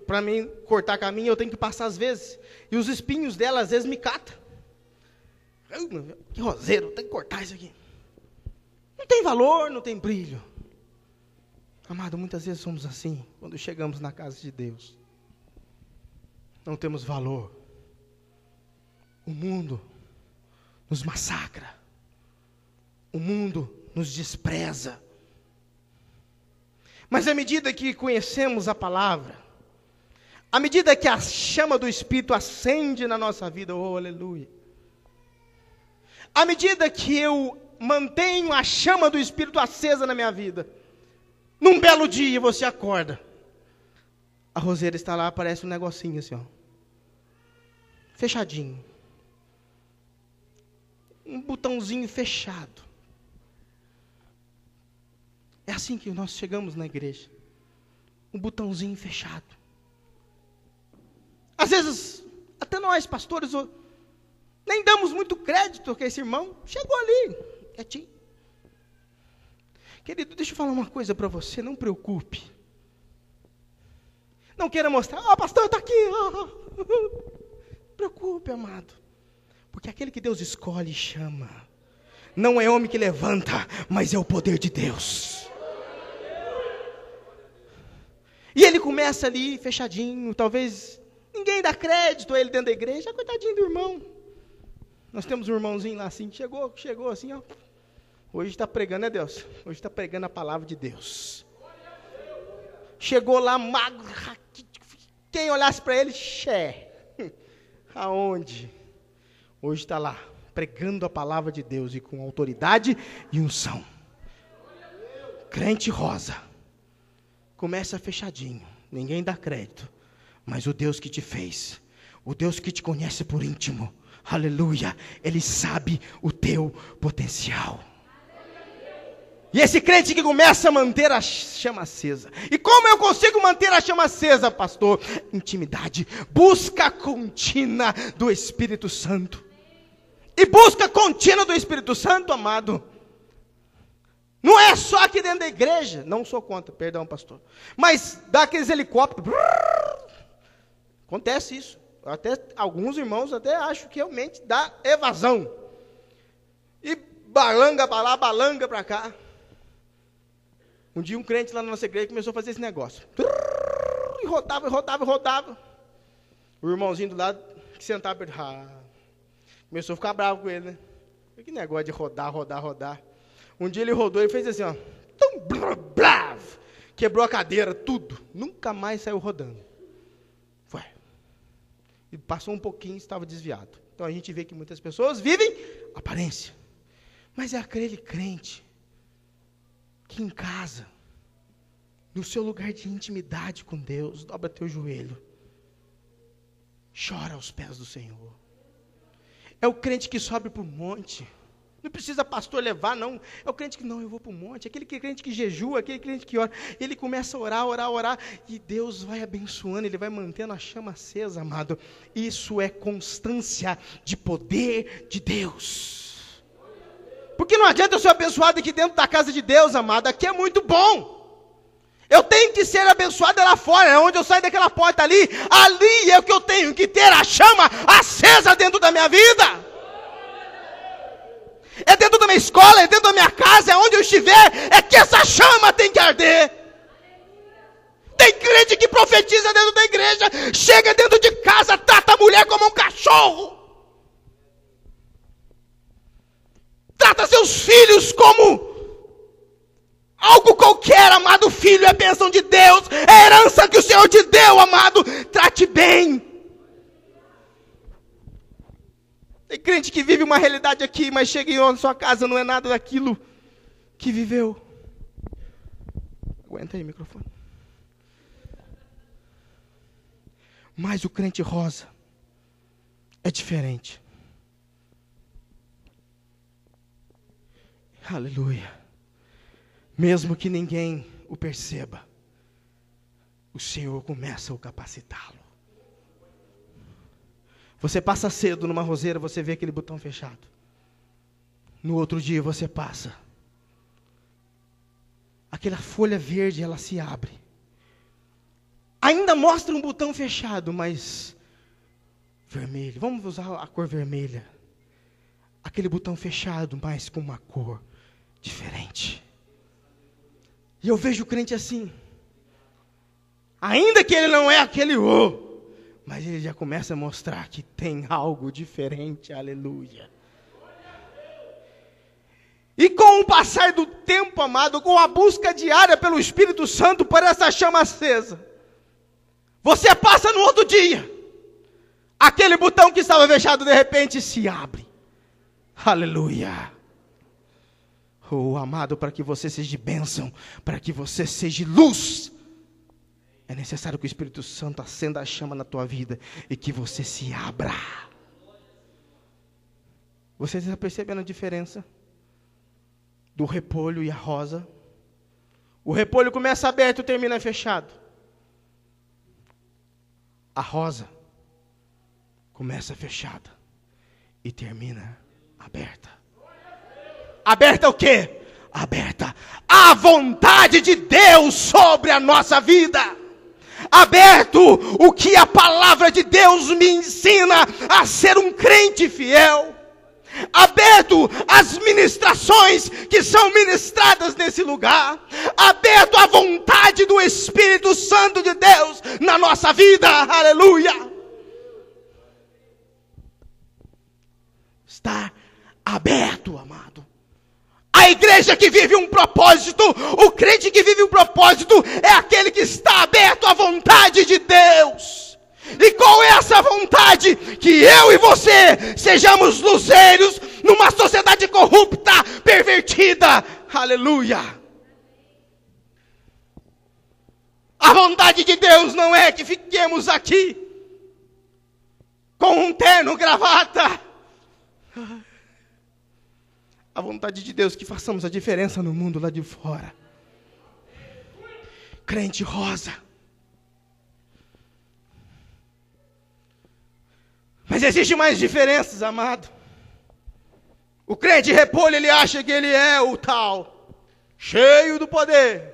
Para mim cortar caminho, eu tenho que passar às vezes. E os espinhos dela às vezes me catam. Que roseira, eu tenho que cortar isso aqui. Não tem valor, não tem brilho. Amado, muitas vezes somos assim, quando chegamos na casa de Deus. Não temos valor. O mundo nos massacra. O mundo nos despreza. Mas à medida que conhecemos a palavra, à medida que a chama do Espírito acende na nossa vida, oh, aleluia. À medida que eu mantenho a chama do Espírito acesa na minha vida, num belo dia você acorda. A roseira está lá, aparece um negocinho assim, ó. Fechadinho. Um botãozinho fechado. É assim que nós chegamos na igreja. Um botãozinho fechado. Às vezes, até nós, pastores, nem damos muito crédito que esse irmão chegou ali, quietinho. Querido, deixa eu falar uma coisa para você, não preocupe. Não queira mostrar, ó, pastor, está aqui. Preocupe, amado. Porque aquele que Deus escolhe e chama, não é homem que levanta, mas é o poder de Deus. E ele começa ali, fechadinho, talvez ninguém dá crédito a ele dentro da igreja, coitadinho do irmão. Nós temos um irmãozinho lá assim, chegou assim, ó. Hoje está pregando, né, Deus? Hoje está pregando a palavra de Deus. Chegou lá, magro, quem olhasse para ele, xé, aonde? Hoje está lá, pregando a palavra de Deus, e com autoridade e unção. Crente rosa, começa fechadinho, ninguém dá crédito, mas o Deus que te fez, o Deus que te conhece por íntimo, aleluia, Ele sabe o teu potencial. E esse crente que começa a manter a chama acesa. E como eu consigo manter a chama acesa, pastor? Intimidade. Busca contínua do Espírito Santo. E busca contínua do Espírito Santo, amado. Não é só aqui dentro da igreja. Não sou contra, perdão, pastor. Mas dá aqueles helicópteros. Acontece isso. Até alguns irmãos até acham que realmente dá evasão. E balanga para lá, balanga para cá. Um dia um crente lá na nossa igreja começou a fazer esse negócio. E rodava, e rodava, e rodava. O irmãozinho do lado, que sentava perto, começou a ficar bravo com ele, né? Que negócio de rodar, rodar, rodar. Um dia ele rodou e fez assim, ó. Tum, blá, blá, quebrou a cadeira, tudo. Nunca mais saiu rodando. Foi. E passou um pouquinho e estava desviado. Então a gente vê que muitas pessoas vivem aparência. Mas é aquele crente que em casa, no seu lugar de intimidade com Deus, dobra teu joelho, chora aos pés do Senhor. É o crente que sobe para o monte, não precisa pastor levar, não, é o crente que não, eu vou para o monte, aquele crente que jejua, aquele crente que ora, ele começa a orar, orar, orar, e Deus vai abençoando, ele vai mantendo a chama acesa, amado. Isso é constância de poder de Deus. Porque não adianta eu ser abençoado aqui dentro da casa de Deus, amado. Aqui é muito bom. Eu tenho que ser abençoado lá fora. É onde eu saio daquela porta ali. Ali é o que eu tenho que ter a chama acesa dentro da minha vida. É dentro da minha escola, é dentro da minha casa, é onde eu estiver. É que essa chama tem que arder. Tem crente que profetiza dentro da igreja. Chega dentro de casa, trata a mulher como um cachorro. Trata seus filhos como algo qualquer, amado. Filho é bênção de Deus, é a herança que o Senhor te deu, amado. Trate bem. Tem crente que vive uma realidade aqui, mas chega em sua casa, não é nada daquilo que viveu. Aguenta aí, microfone. Mas o crente rosa é diferente. Aleluia. Mesmo que ninguém o perceba, o Senhor começa a capacitá-lo. Você passa cedo numa roseira, você vê aquele botão fechado. No outro dia você passa. Aquela folha verde, ela se abre. Ainda mostra um botão fechado, mas vermelho. Vamos usar a cor vermelha. Aquele botão fechado, mas com uma cor diferente. E eu vejo o crente assim, ainda que ele não é aquele mas ele já começa a mostrar que tem algo diferente, aleluia. E com o passar do tempo, amado, com a busca diária pelo Espírito Santo para essa chama acesa, você passa no outro dia, aquele botão que estava fechado de repente se abre, aleluia. Oh, amado, para que você seja de bênção, para que você seja luz, é necessário que o Espírito Santo acenda a chama na tua vida e que você se abra. Você está percebendo a diferença do repolho e a rosa? O repolho começa aberto e termina fechado. A rosa começa fechada e termina aberta. Aberta o quê? Aberta a vontade de Deus sobre a nossa vida. Aberto o que a palavra de Deus me ensina a ser um crente fiel. Aberto as ministrações que são ministradas nesse lugar. Aberto a vontade do Espírito Santo de Deus na nossa vida. Aleluia. Está aberto, amado. A igreja que vive um propósito, o crente que vive um propósito, é aquele que está aberto à vontade de Deus. E com essa vontade, que eu e você sejamos luzeiros numa sociedade corrupta, pervertida. Aleluia! A vontade de Deus não é que fiquemos aqui com um terno, gravata. a vontade de Deus, que façamos a diferença no mundo lá de fora. Crente rosa. Mas existe mais diferenças, amado. O crente repolho, ele acha que ele é o tal, cheio do poder.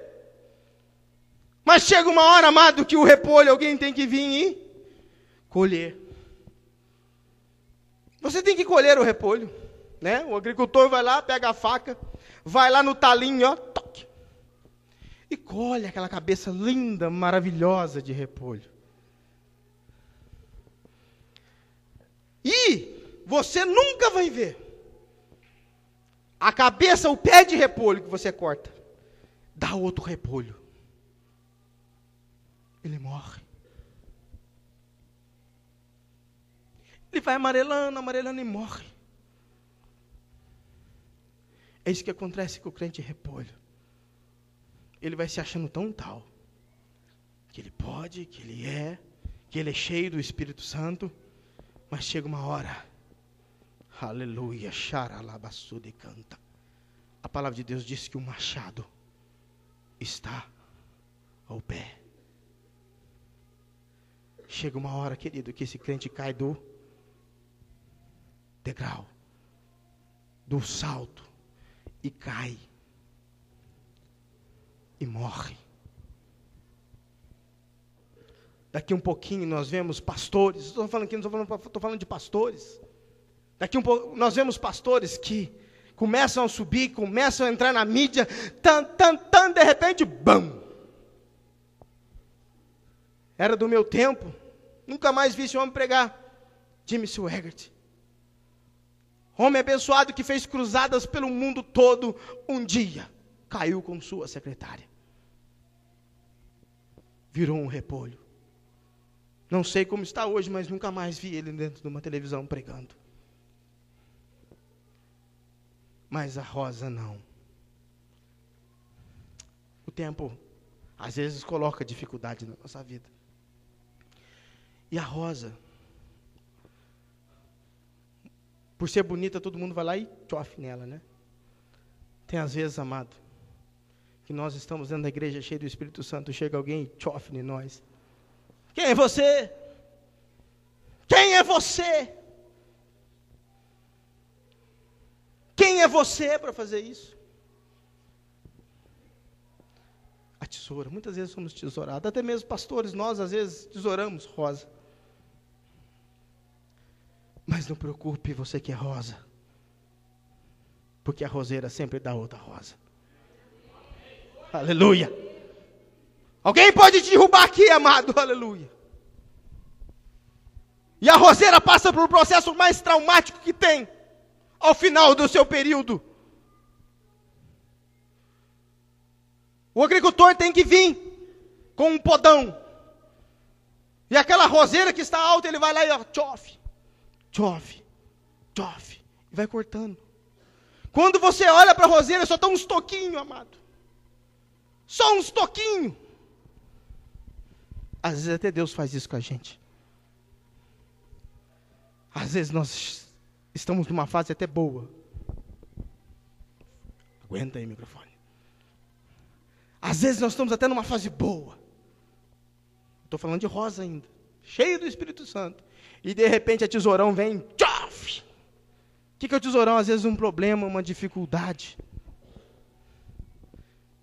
Mas chega uma hora, amado, que o repolho, alguém tem que vir e colher. Você tem que colher o repolho, né? O agricultor vai lá, pega a faca, vai lá no talinho, ó, toque, e colhe aquela cabeça linda, maravilhosa de repolho. E você nunca vai ver a cabeça, o pé de repolho que você corta, dá outro repolho. Ele morre. Ele vai amarelando, amarelando e morre. É isso que acontece com o crente repolho. Ele vai se achando tão tal, que ele pode, que ele é cheio do Espírito Santo, mas chega uma hora, aleluia, xaralabassuda e canta. A palavra de Deus diz que o machado está ao pé. Chega uma hora, querido, que esse crente cai do degrau, do salto, e cai, e morre. Daqui um pouquinho nós vemos pastores, estou falando aqui, não estou falando de pastores. Daqui um pouco nós vemos pastores que começam a subir, começam a entrar na mídia, de repente, bam! Era do meu tempo, nunca mais vi esse homem pregar. Jimmy Swaggart. Homem abençoado que fez cruzadas pelo mundo todo, um dia caiu com sua secretária. Virou um repolho. Não sei como está hoje, mas nunca mais vi ele dentro de uma televisão pregando. Mas a rosa não. O tempo, às vezes, coloca dificuldade na nossa vida. E a rosa, por ser bonita, todo mundo vai lá e chofe nela, né? Tem às vezes, amado, que nós estamos dentro da igreja cheia do Espírito Santo, chega alguém e chofe em nós. Quem é você? Quem é você? Quem é você para fazer isso? A tesoura, muitas vezes somos tesourados, até mesmo pastores, nós às vezes tesouramos rosa. Mas não preocupe, você que é rosa, porque a roseira sempre dá outra rosa. Aleluia. Alguém pode te derrubar aqui, amado, aleluia. E a roseira passa por um processo mais traumático que tem, ao final do seu período. O agricultor tem que vir com um podão, e aquela roseira que está alta, ele vai lá e ó, tchof, chove, chove, e vai cortando. Quando você olha para a roseira, só está uns toquinhos, amado. Só uns toquinhos. Às vezes até Deus faz isso com a gente. Às vezes nós estamos numa fase até boa. Aguenta aí, microfone. Às vezes nós estamos até numa fase boa. Estou falando de rosa ainda, cheio do Espírito Santo. E de repente a tesourão vem, tchof! O que é o tesourão? Às vezes um problema, uma dificuldade,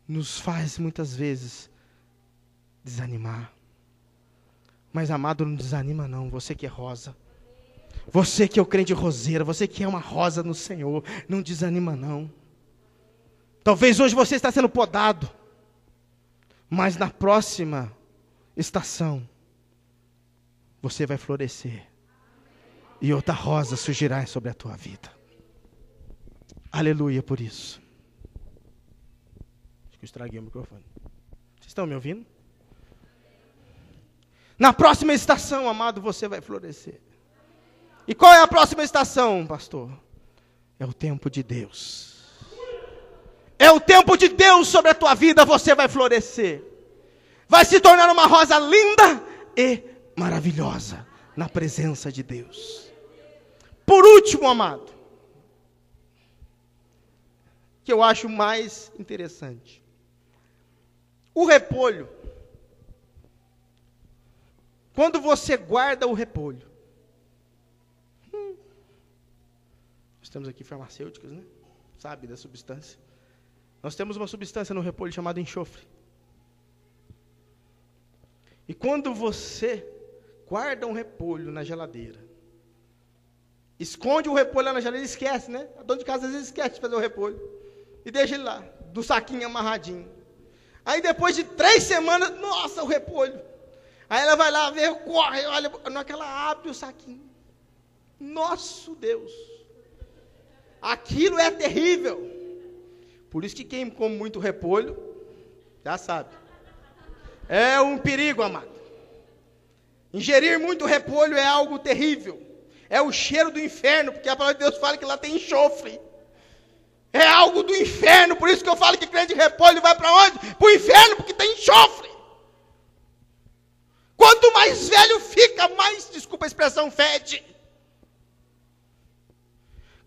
nos faz muitas vezes desanimar. Mas amado, não desanima não, você que é rosa, você que é o crente roseira, você que é uma rosa no Senhor, não desanima não. Talvez hoje você está sendo podado, mas na próxima estação, você vai florescer. E outra rosa surgirá sobre a tua vida. Aleluia por isso. Acho que eu estraguei o microfone. Vocês estão me ouvindo? Na próxima estação, amado, você vai florescer. E qual é a próxima estação, pastor? É o tempo de Deus. É o tempo de Deus sobre a tua vida, você vai florescer. Vai se tornar uma rosa linda e maravilhosa na presença de Deus. Por último, amado, que eu acho mais interessante. O repolho. Quando você guarda o repolho. Nós temos aqui farmacêuticos, né? Sabe da substância. Nós temos uma substância no repolho chamada enxofre. E quando você guarda um repolho na geladeira, esconde o repolho lá na geladeira, esquece, né? A dona de casa às vezes esquece de fazer o repolho. E deixa ele lá, do saquinho amarradinho. Aí depois de 3 semanas, nossa, o repolho. Aí ela vai lá ver, corre, olha, na que ela abre o saquinho. Nosso Deus! Aquilo é terrível. Por isso que quem come muito repolho, já sabe. É um perigo, amado. Ingerir muito repolho é algo terrível. É o cheiro do inferno, porque a palavra de Deus fala que lá tem enxofre. É algo do inferno, por isso que eu falo que crente de repolho vai para onde? Para o inferno, porque tem enxofre. Quanto mais velho fica, mais, desculpa a expressão, fede.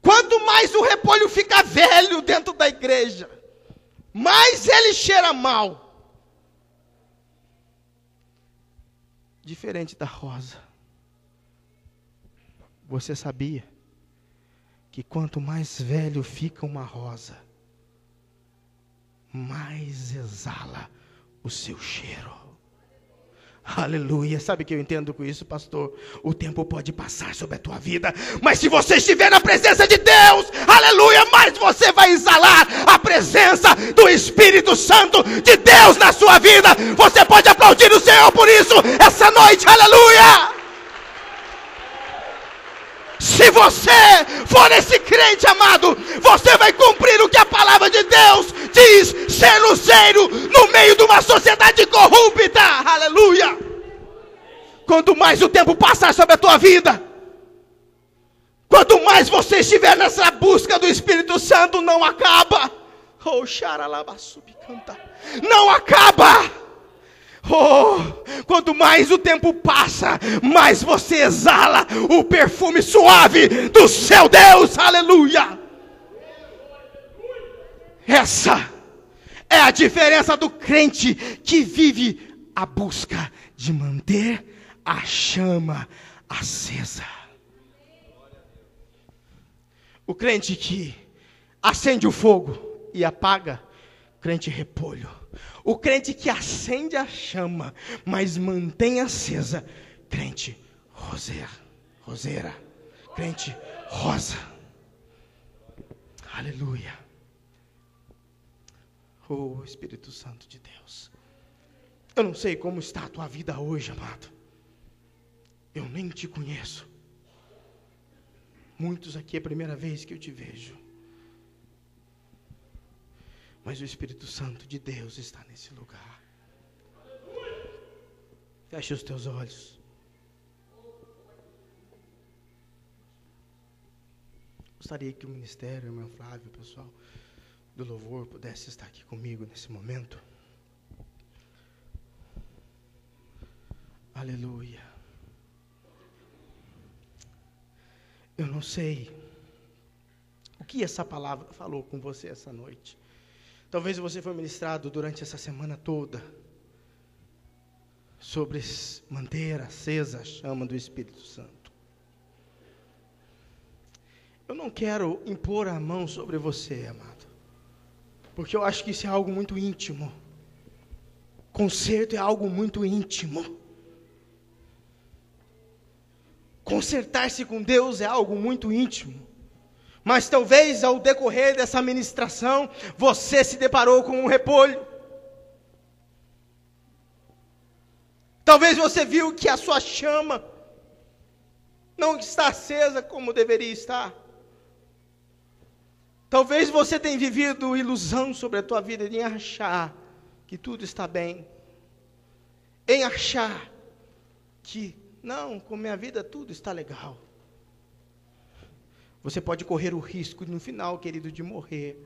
Quanto mais o repolho fica velho dentro da igreja, mais ele cheira mal. Diferente da rosa. Você sabia que quanto mais velho fica uma rosa, mais exala o seu cheiro. Aleluia. Sabe o que eu entendo com isso, pastor? O tempo pode passar sobre a tua vida, mas se você estiver na presença de Deus, aleluia, mais você vai exalar a presença do Espírito Santo de Deus na sua vida. Você pode aplaudir o Senhor por isso, essa noite, aleluia. Se você for esse crente amado, você vai cumprir o que a palavra de Deus diz, ser luzeiro no meio de uma sociedade corrupta, aleluia. Quanto mais o tempo passar sobre a tua vida, quanto mais você estiver nessa busca do Espírito Santo, não acaba, não acaba. Oh, quanto mais o tempo passa, mais você exala o perfume suave do seu Deus, aleluia. Essa é a diferença do crente que vive a busca de manter a chama acesa. O crente que acende o fogo e apaga, crente repolho. O crente que acende a chama, mas mantém acesa, crente roseira, crente rosa, aleluia. Oh, Espírito Santo de Deus, eu não sei como está a tua vida hoje, amado, eu nem te conheço, muitos aqui é a primeira vez que eu te vejo, mas o Espírito Santo de Deus está nesse lugar. Feche os teus olhos. Gostaria que o ministério, irmão Flávio, o pessoal do louvor, pudesse estar aqui comigo nesse momento. Aleluia. Eu não sei o que essa palavra falou com você essa noite. Talvez você foi ministrado durante essa semana toda sobre manter acesa a chama do Espírito Santo. Eu não quero impor a mão sobre você, amado, porque eu acho que isso é algo muito íntimo. Conserto é algo muito íntimo. Consertar-se com Deus é algo muito íntimo. Mas talvez ao decorrer dessa ministração, você se deparou com um repolho. Talvez você viu que a sua chama não está acesa como deveria estar. Talvez você tenha vivido ilusão sobre a tua vida em achar que tudo está bem. Em achar que, não, com a minha vida tudo está legal. Você pode correr o risco, no final, querido, de morrer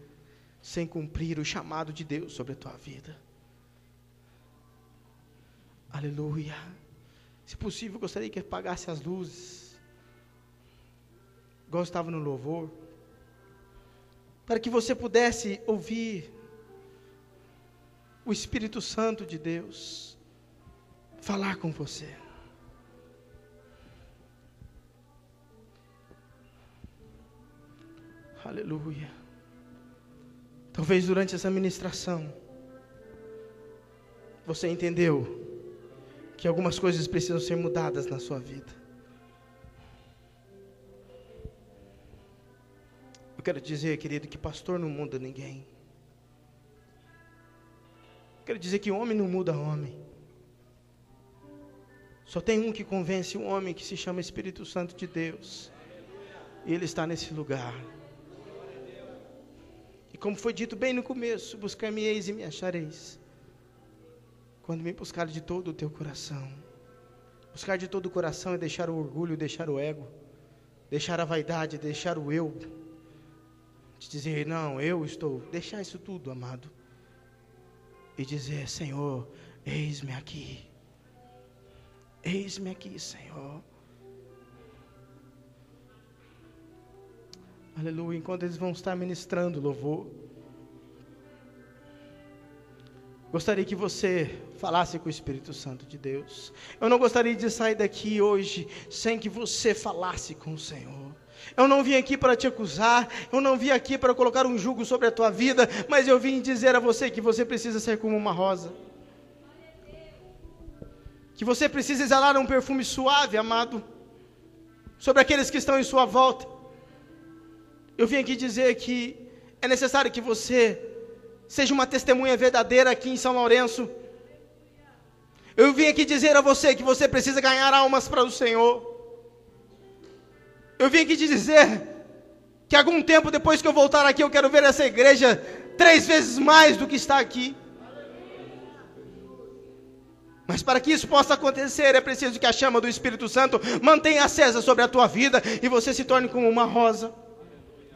sem cumprir o chamado de Deus sobre a tua vida. Aleluia. Se possível, gostaria que apagasse as luzes. Igual eu estava no louvor, para que você pudesse ouvir o Espírito Santo de Deus falar com você. Aleluia. Talvez durante essa ministração você entendeu que algumas coisas precisam ser mudadas na sua vida. Eu quero dizer, querido, que pastor não muda ninguém. Eu quero dizer que homem não muda homem. Só tem um que convence o homem, que se chama Espírito Santo de Deus. E ele está nesse lugar. Como foi dito bem no começo, buscar-me-eis e me achareis, quando me buscar de todo o teu coração. Buscar de todo o coração é deixar o orgulho, deixar o ego, deixar a vaidade, deixar o eu, de dizer, não, eu estou, deixar isso tudo, amado, e dizer, Senhor, eis-me aqui, Senhor. Aleluia, enquanto eles vão estar ministrando louvor, gostaria que você falasse com o Espírito Santo de Deus. Eu não gostaria de sair daqui hoje sem que você falasse com o Senhor. Eu não vim aqui para te acusar, eu não vim aqui para colocar um jugo sobre a tua vida, mas eu vim dizer a você que você precisa ser como uma rosa. Que você precisa exalar um perfume suave, amado, sobre aqueles que estão em sua volta. Eu vim aqui dizer que é necessário que você seja uma testemunha verdadeira aqui em São Lourenço. Eu vim aqui dizer a você que você precisa ganhar almas para o Senhor. Eu vim aqui te dizer que algum tempo depois que eu voltar aqui, eu quero ver essa igreja 3 vezes mais do que está aqui. Mas para que isso possa acontecer, é preciso que a chama do Espírito Santo mantenha acesa sobre a tua vida e você se torne como uma rosa,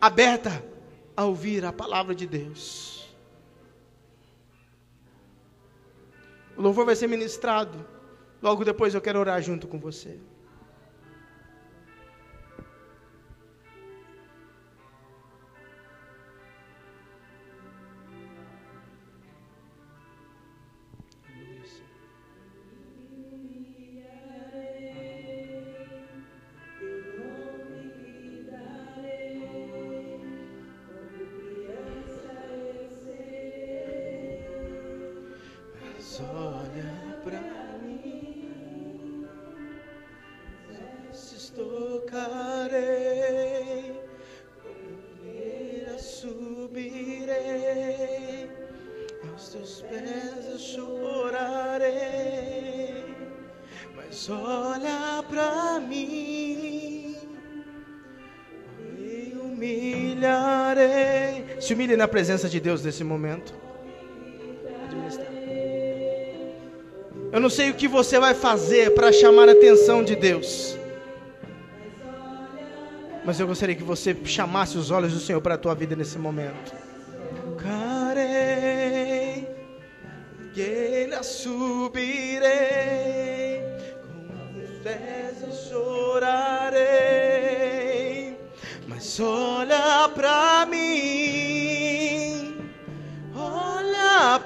aberta a ouvir a palavra de Deus. O louvor vai ser ministrado. Logo depois eu quero orar junto com você. Se humilhe na presença de Deus nesse momento. Eu não sei o que você vai fazer para chamar a atenção de Deus, mas eu gostaria que você chamasse os olhos do Senhor para a tua vida nesse momento. Carei, guerra subirei, com tristeza chorarei, mas olha para mim.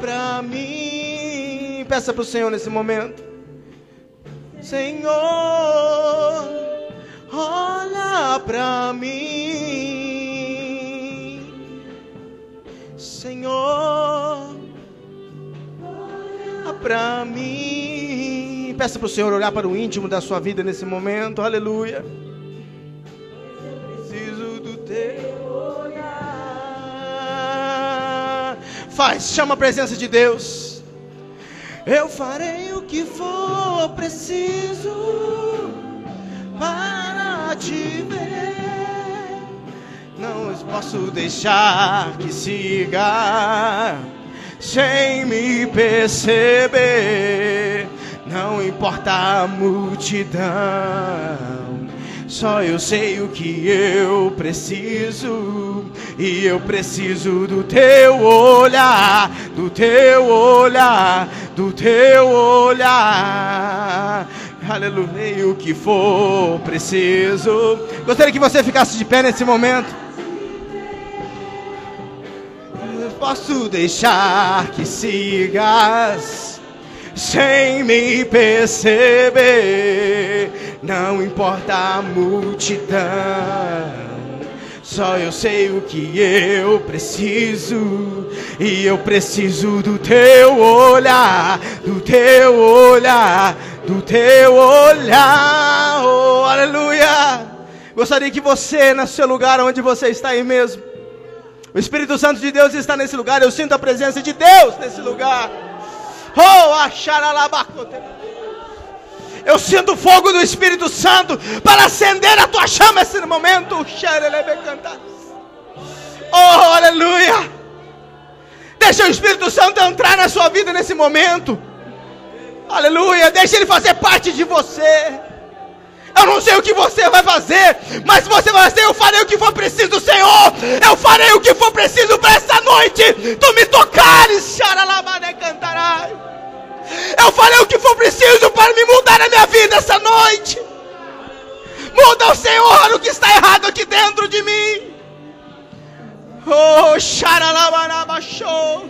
Para mim, peça para o Senhor nesse momento, Senhor, olha para mim, Senhor, olha para mim. Peça para o Senhor olhar para o íntimo da sua vida nesse momento, aleluia. Faz, chama a presença de Deus. Eu farei o que for preciso para te ver. Não posso deixar que siga sem me perceber. Não importa a multidão, só eu sei o que eu preciso, e eu preciso do teu olhar, do teu olhar, do teu olhar. Aleluia, o que for preciso. Gostaria que você ficasse de pé nesse momento. posso deixar que sigas sem me perceber. Não importa a multidão, só eu sei o que eu preciso, e eu preciso do teu olhar, do teu olhar, do teu olhar. Oh, aleluia! Gostaria que você, no seu lugar onde você está aí mesmo, o Espírito Santo de Deus está nesse lugar. Eu sinto a presença de Deus nesse lugar. Eu sinto o fogo do Espírito Santo para acender a tua chama nesse momento. Oh, aleluia! Deixa o Espírito Santo entrar na sua vida nesse momento. Aleluia! Deixa ele fazer parte de você. Eu não sei o que você vai fazer, mas você vai dizer: eu farei o que for preciso, Senhor. Eu farei o que for preciso para esta noite tu me tocares. Eu farei o que for preciso para me mudar a minha vida essa noite. Muda o Senhor o que está errado aqui dentro de mim. Oh, xaralabarabachou.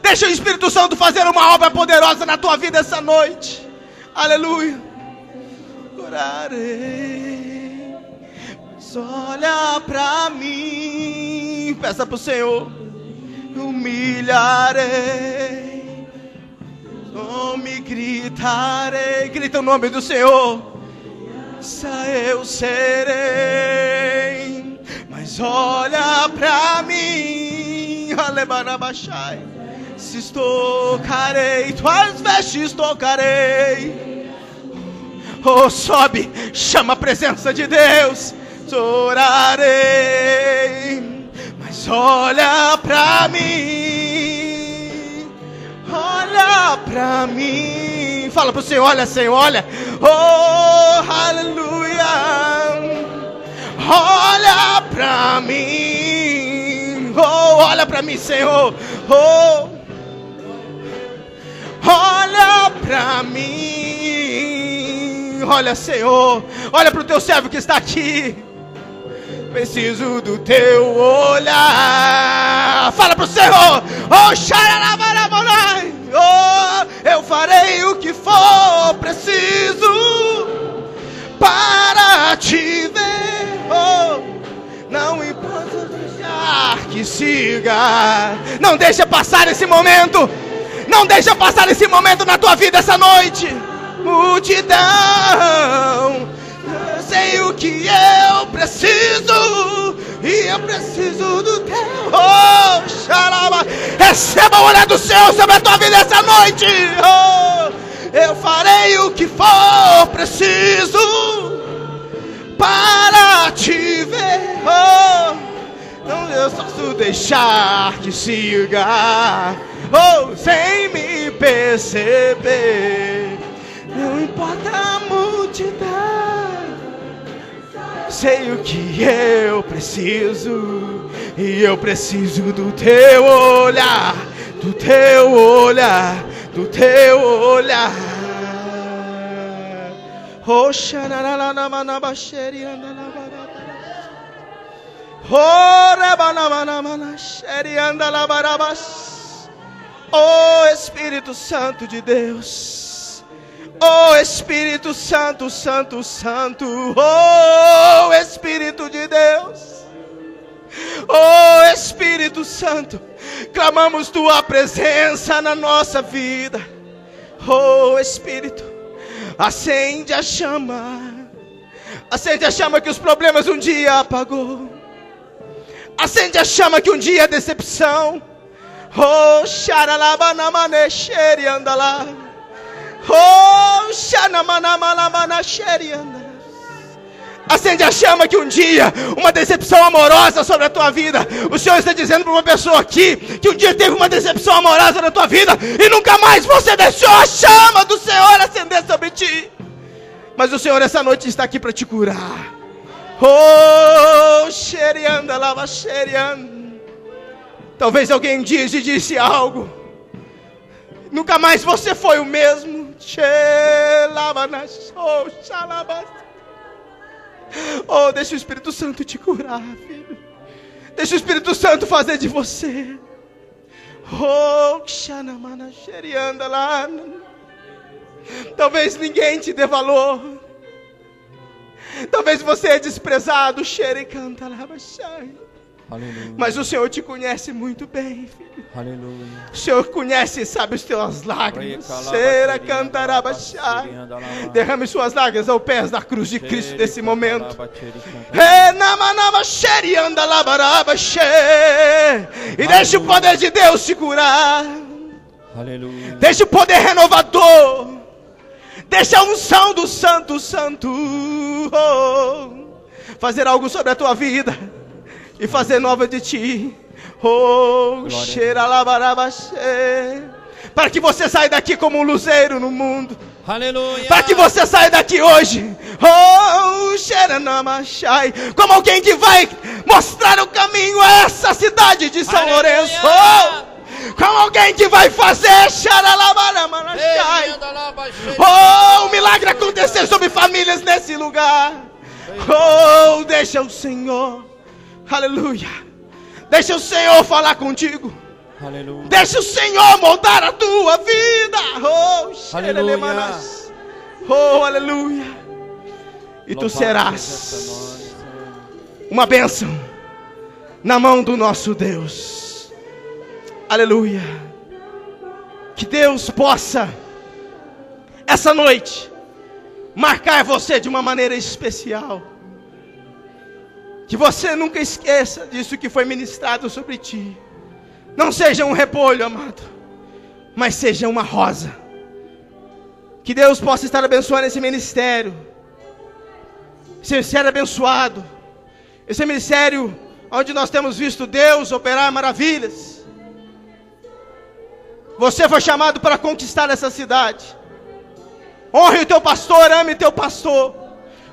Deixa o Espírito Santo fazer uma obra poderosa na tua vida essa noite. Aleluia. Orarei, mas olha para mim. Peça para o Senhor. Humilharei. Nome gritarei, grita o nome do Senhor. Eu serei, mas olha pra mim. Alebarabachai, se estocarei, tuas vestes tocarei. Oh, sobe, chama a presença de Deus. Orarei, mas olha pra mim. Olha pra mim. Fala pro Senhor, olha, Senhor, olha. Oh, aleluia. Olha pra mim. Oh, olha pra mim, Senhor. Oh, olha pra mim. Olha, Senhor. Olha pro teu servo que está aqui. Preciso do teu olhar. Fala pro Senhor. Oh, xaralabarabonai. Oh, eu farei o que for preciso para te ver. Oh, não importa deixar que siga. Não deixa passar esse momento. Não deixa passar esse momento na tua vida essa noite. Multidão, sei o que eu preciso, e eu preciso do teu. Oh, xalaba. Receba o olhar do Senhor sobre a tua vida essa noite. Oh, eu farei o que for preciso para te ver. Oh, não eu posso deixar que siga, oh, sem me perceber. Não importa a multidão, sei o que eu preciso, e eu preciso do teu olhar, do teu olhar, do teu olhar. Oh, Espírito Santo de Deus. Oh, Espírito Santo, Santo, Santo. Oh, Espírito de Deus. Oh, Espírito Santo, clamamos tua presença na nossa vida. Oh, Espírito, acende a chama. Acende a chama que os problemas um dia apagou. Acende a chama que um dia é decepção. Oh, xaralabanamanexeri andalá. Oh, acende a chama que um dia uma decepção amorosa sobre a tua vida. O Senhor está dizendo para uma pessoa aqui que um dia teve uma decepção amorosa na tua vida e nunca mais você deixou a chama do Senhor acender sobre ti. Mas o Senhor essa noite está aqui para te curar. Oh, xerianda, lava xerianda. Talvez alguém disse algo. Nunca mais você foi o mesmo. Oh, deixa o Espírito Santo te curar, filho. Deixa o Espírito Santo fazer de você. Oh, xanamana xerianda lá. Talvez ninguém te dê valor. Talvez você é desprezado, xericanta lá, aleluia. Mas o Senhor te conhece muito bem, filho. Aleluia. O Senhor conhece e sabe as tuas lágrimas. Será cantará baixar. Derrame suas lágrimas aos pés da cruz de Cristo nesse momento. E deixe o poder de Deus te curar. Aleluia. Deixe o poder renovador. Deixe a unção do Santo Santo fazer algo sobre a tua vida. E fazer nova de ti. Oh, xeralabarabaxê. Para que você saia daqui como um luzeiro no mundo. Aleluia. Para que você saia daqui hoje. Oh, xeranamachai. Como alguém que vai mostrar o caminho a essa cidade de São Lourenço. Oh, como alguém que vai fazer xeralabarabaxai. Oh, um milagre acontecer sobre famílias nesse lugar. Oh, deixa o Senhor. Aleluia. Deixa o Senhor falar contigo. Aleluia. Deixa o Senhor moldar a tua vida. Oh, aleluia. Oh, aleluia. E tu serás uma bênção na mão do nosso Deus. Aleluia. Que Deus possa, essa noite, marcar você de uma maneira especial. Que você nunca esqueça disso que foi ministrado sobre ti. Não seja um repolho, amado, mas seja uma rosa. Que Deus possa estar abençoando esse ministério. Esse ministério abençoado. Esse ministério onde nós temos visto Deus operar maravilhas. Você foi chamado para conquistar essa cidade. Honre o teu pastor, ame o teu pastor.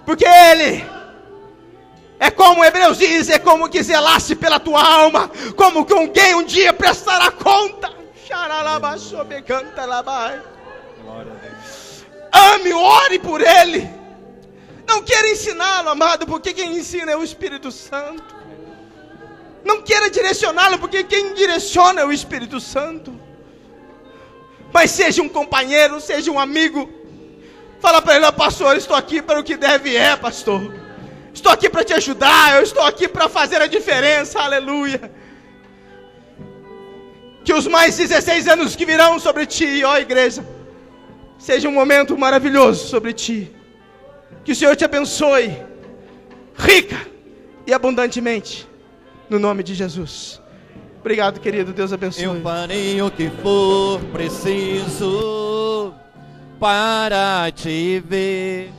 Porque ele... é como Hebreus diz, é como que zelasse pela tua alma, como que alguém um dia prestará conta. Ame, ore por ele. Não queira ensiná-lo, amado, porque quem ensina é o Espírito Santo. Não queira direcioná-lo, porque quem direciona é o Espírito Santo. Mas seja um companheiro, seja um amigo. Fala para ele: pastor, estou aqui para o que deve é, pastor. Estou aqui para te ajudar, eu estou aqui para fazer a diferença, aleluia. Que os mais 16 anos que virão sobre ti, ó igreja, seja um momento maravilhoso sobre ti. Que o Senhor te abençoe, rica e abundantemente, no nome de Jesus. Obrigado, querido, Deus abençoe. Eu farei o que for preciso para te ver.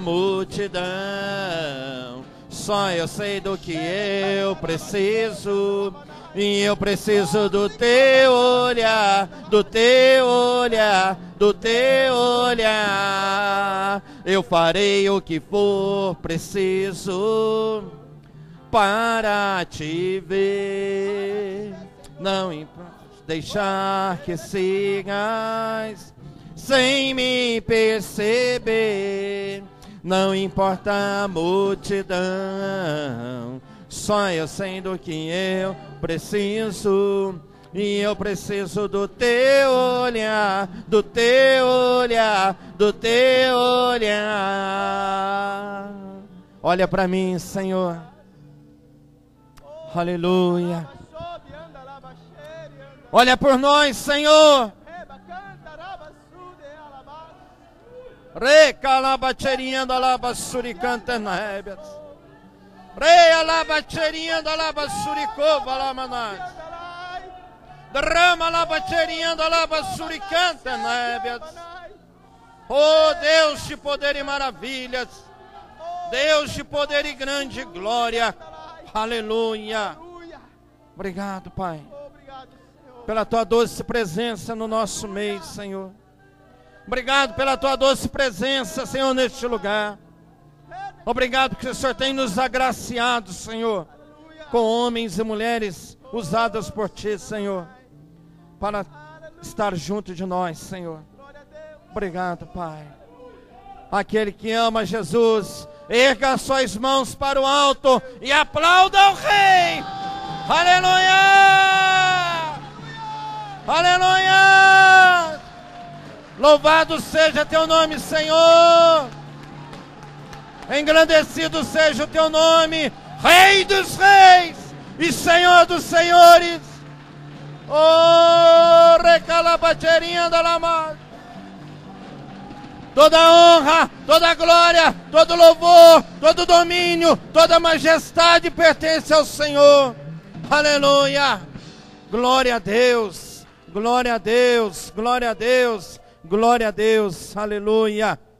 Multidão, só eu sei do que eu preciso, e eu preciso do teu olhar, do teu olhar, do teu olhar. Eu farei o que for preciso para te ver. Não importa deixar que sigas sem me perceber. Não importa a multidão, só eu sei do que eu preciso, e eu preciso do teu olhar, do teu olhar, do teu olhar. Olha para mim, Senhor. Aleluia. Olha por nós, Senhor. Recalabacherinha da lava suricanta na rébia. Realabacherinha da lava suricova lá manás. Derrama labacherinha da lava suricanta na rébia. Oh, Deus de poder e maravilhas. Deus de poder e grande glória. Aleluia. Obrigado, Pai. Pela tua doce presença no nosso meio, Senhor. Obrigado pela tua doce presença, Senhor, neste lugar. Obrigado porque o Senhor tem nos agraciado, Senhor, com homens e mulheres usadas por ti, Senhor, para estar junto de nós, Senhor. Obrigado, Pai. Aquele que ama Jesus, erga suas mãos para o alto e aplauda o Rei. Aleluia! Aleluia! Louvado seja teu nome, Senhor. Engrandecido seja o teu nome, Rei dos reis e Senhor dos senhores. Oh, recalabacheirinha da lamada. Toda honra, toda glória, todo louvor, todo domínio, toda majestade pertence ao Senhor. Aleluia. Glória a Deus, glória a Deus, glória a Deus, glória a Deus. Aleluia.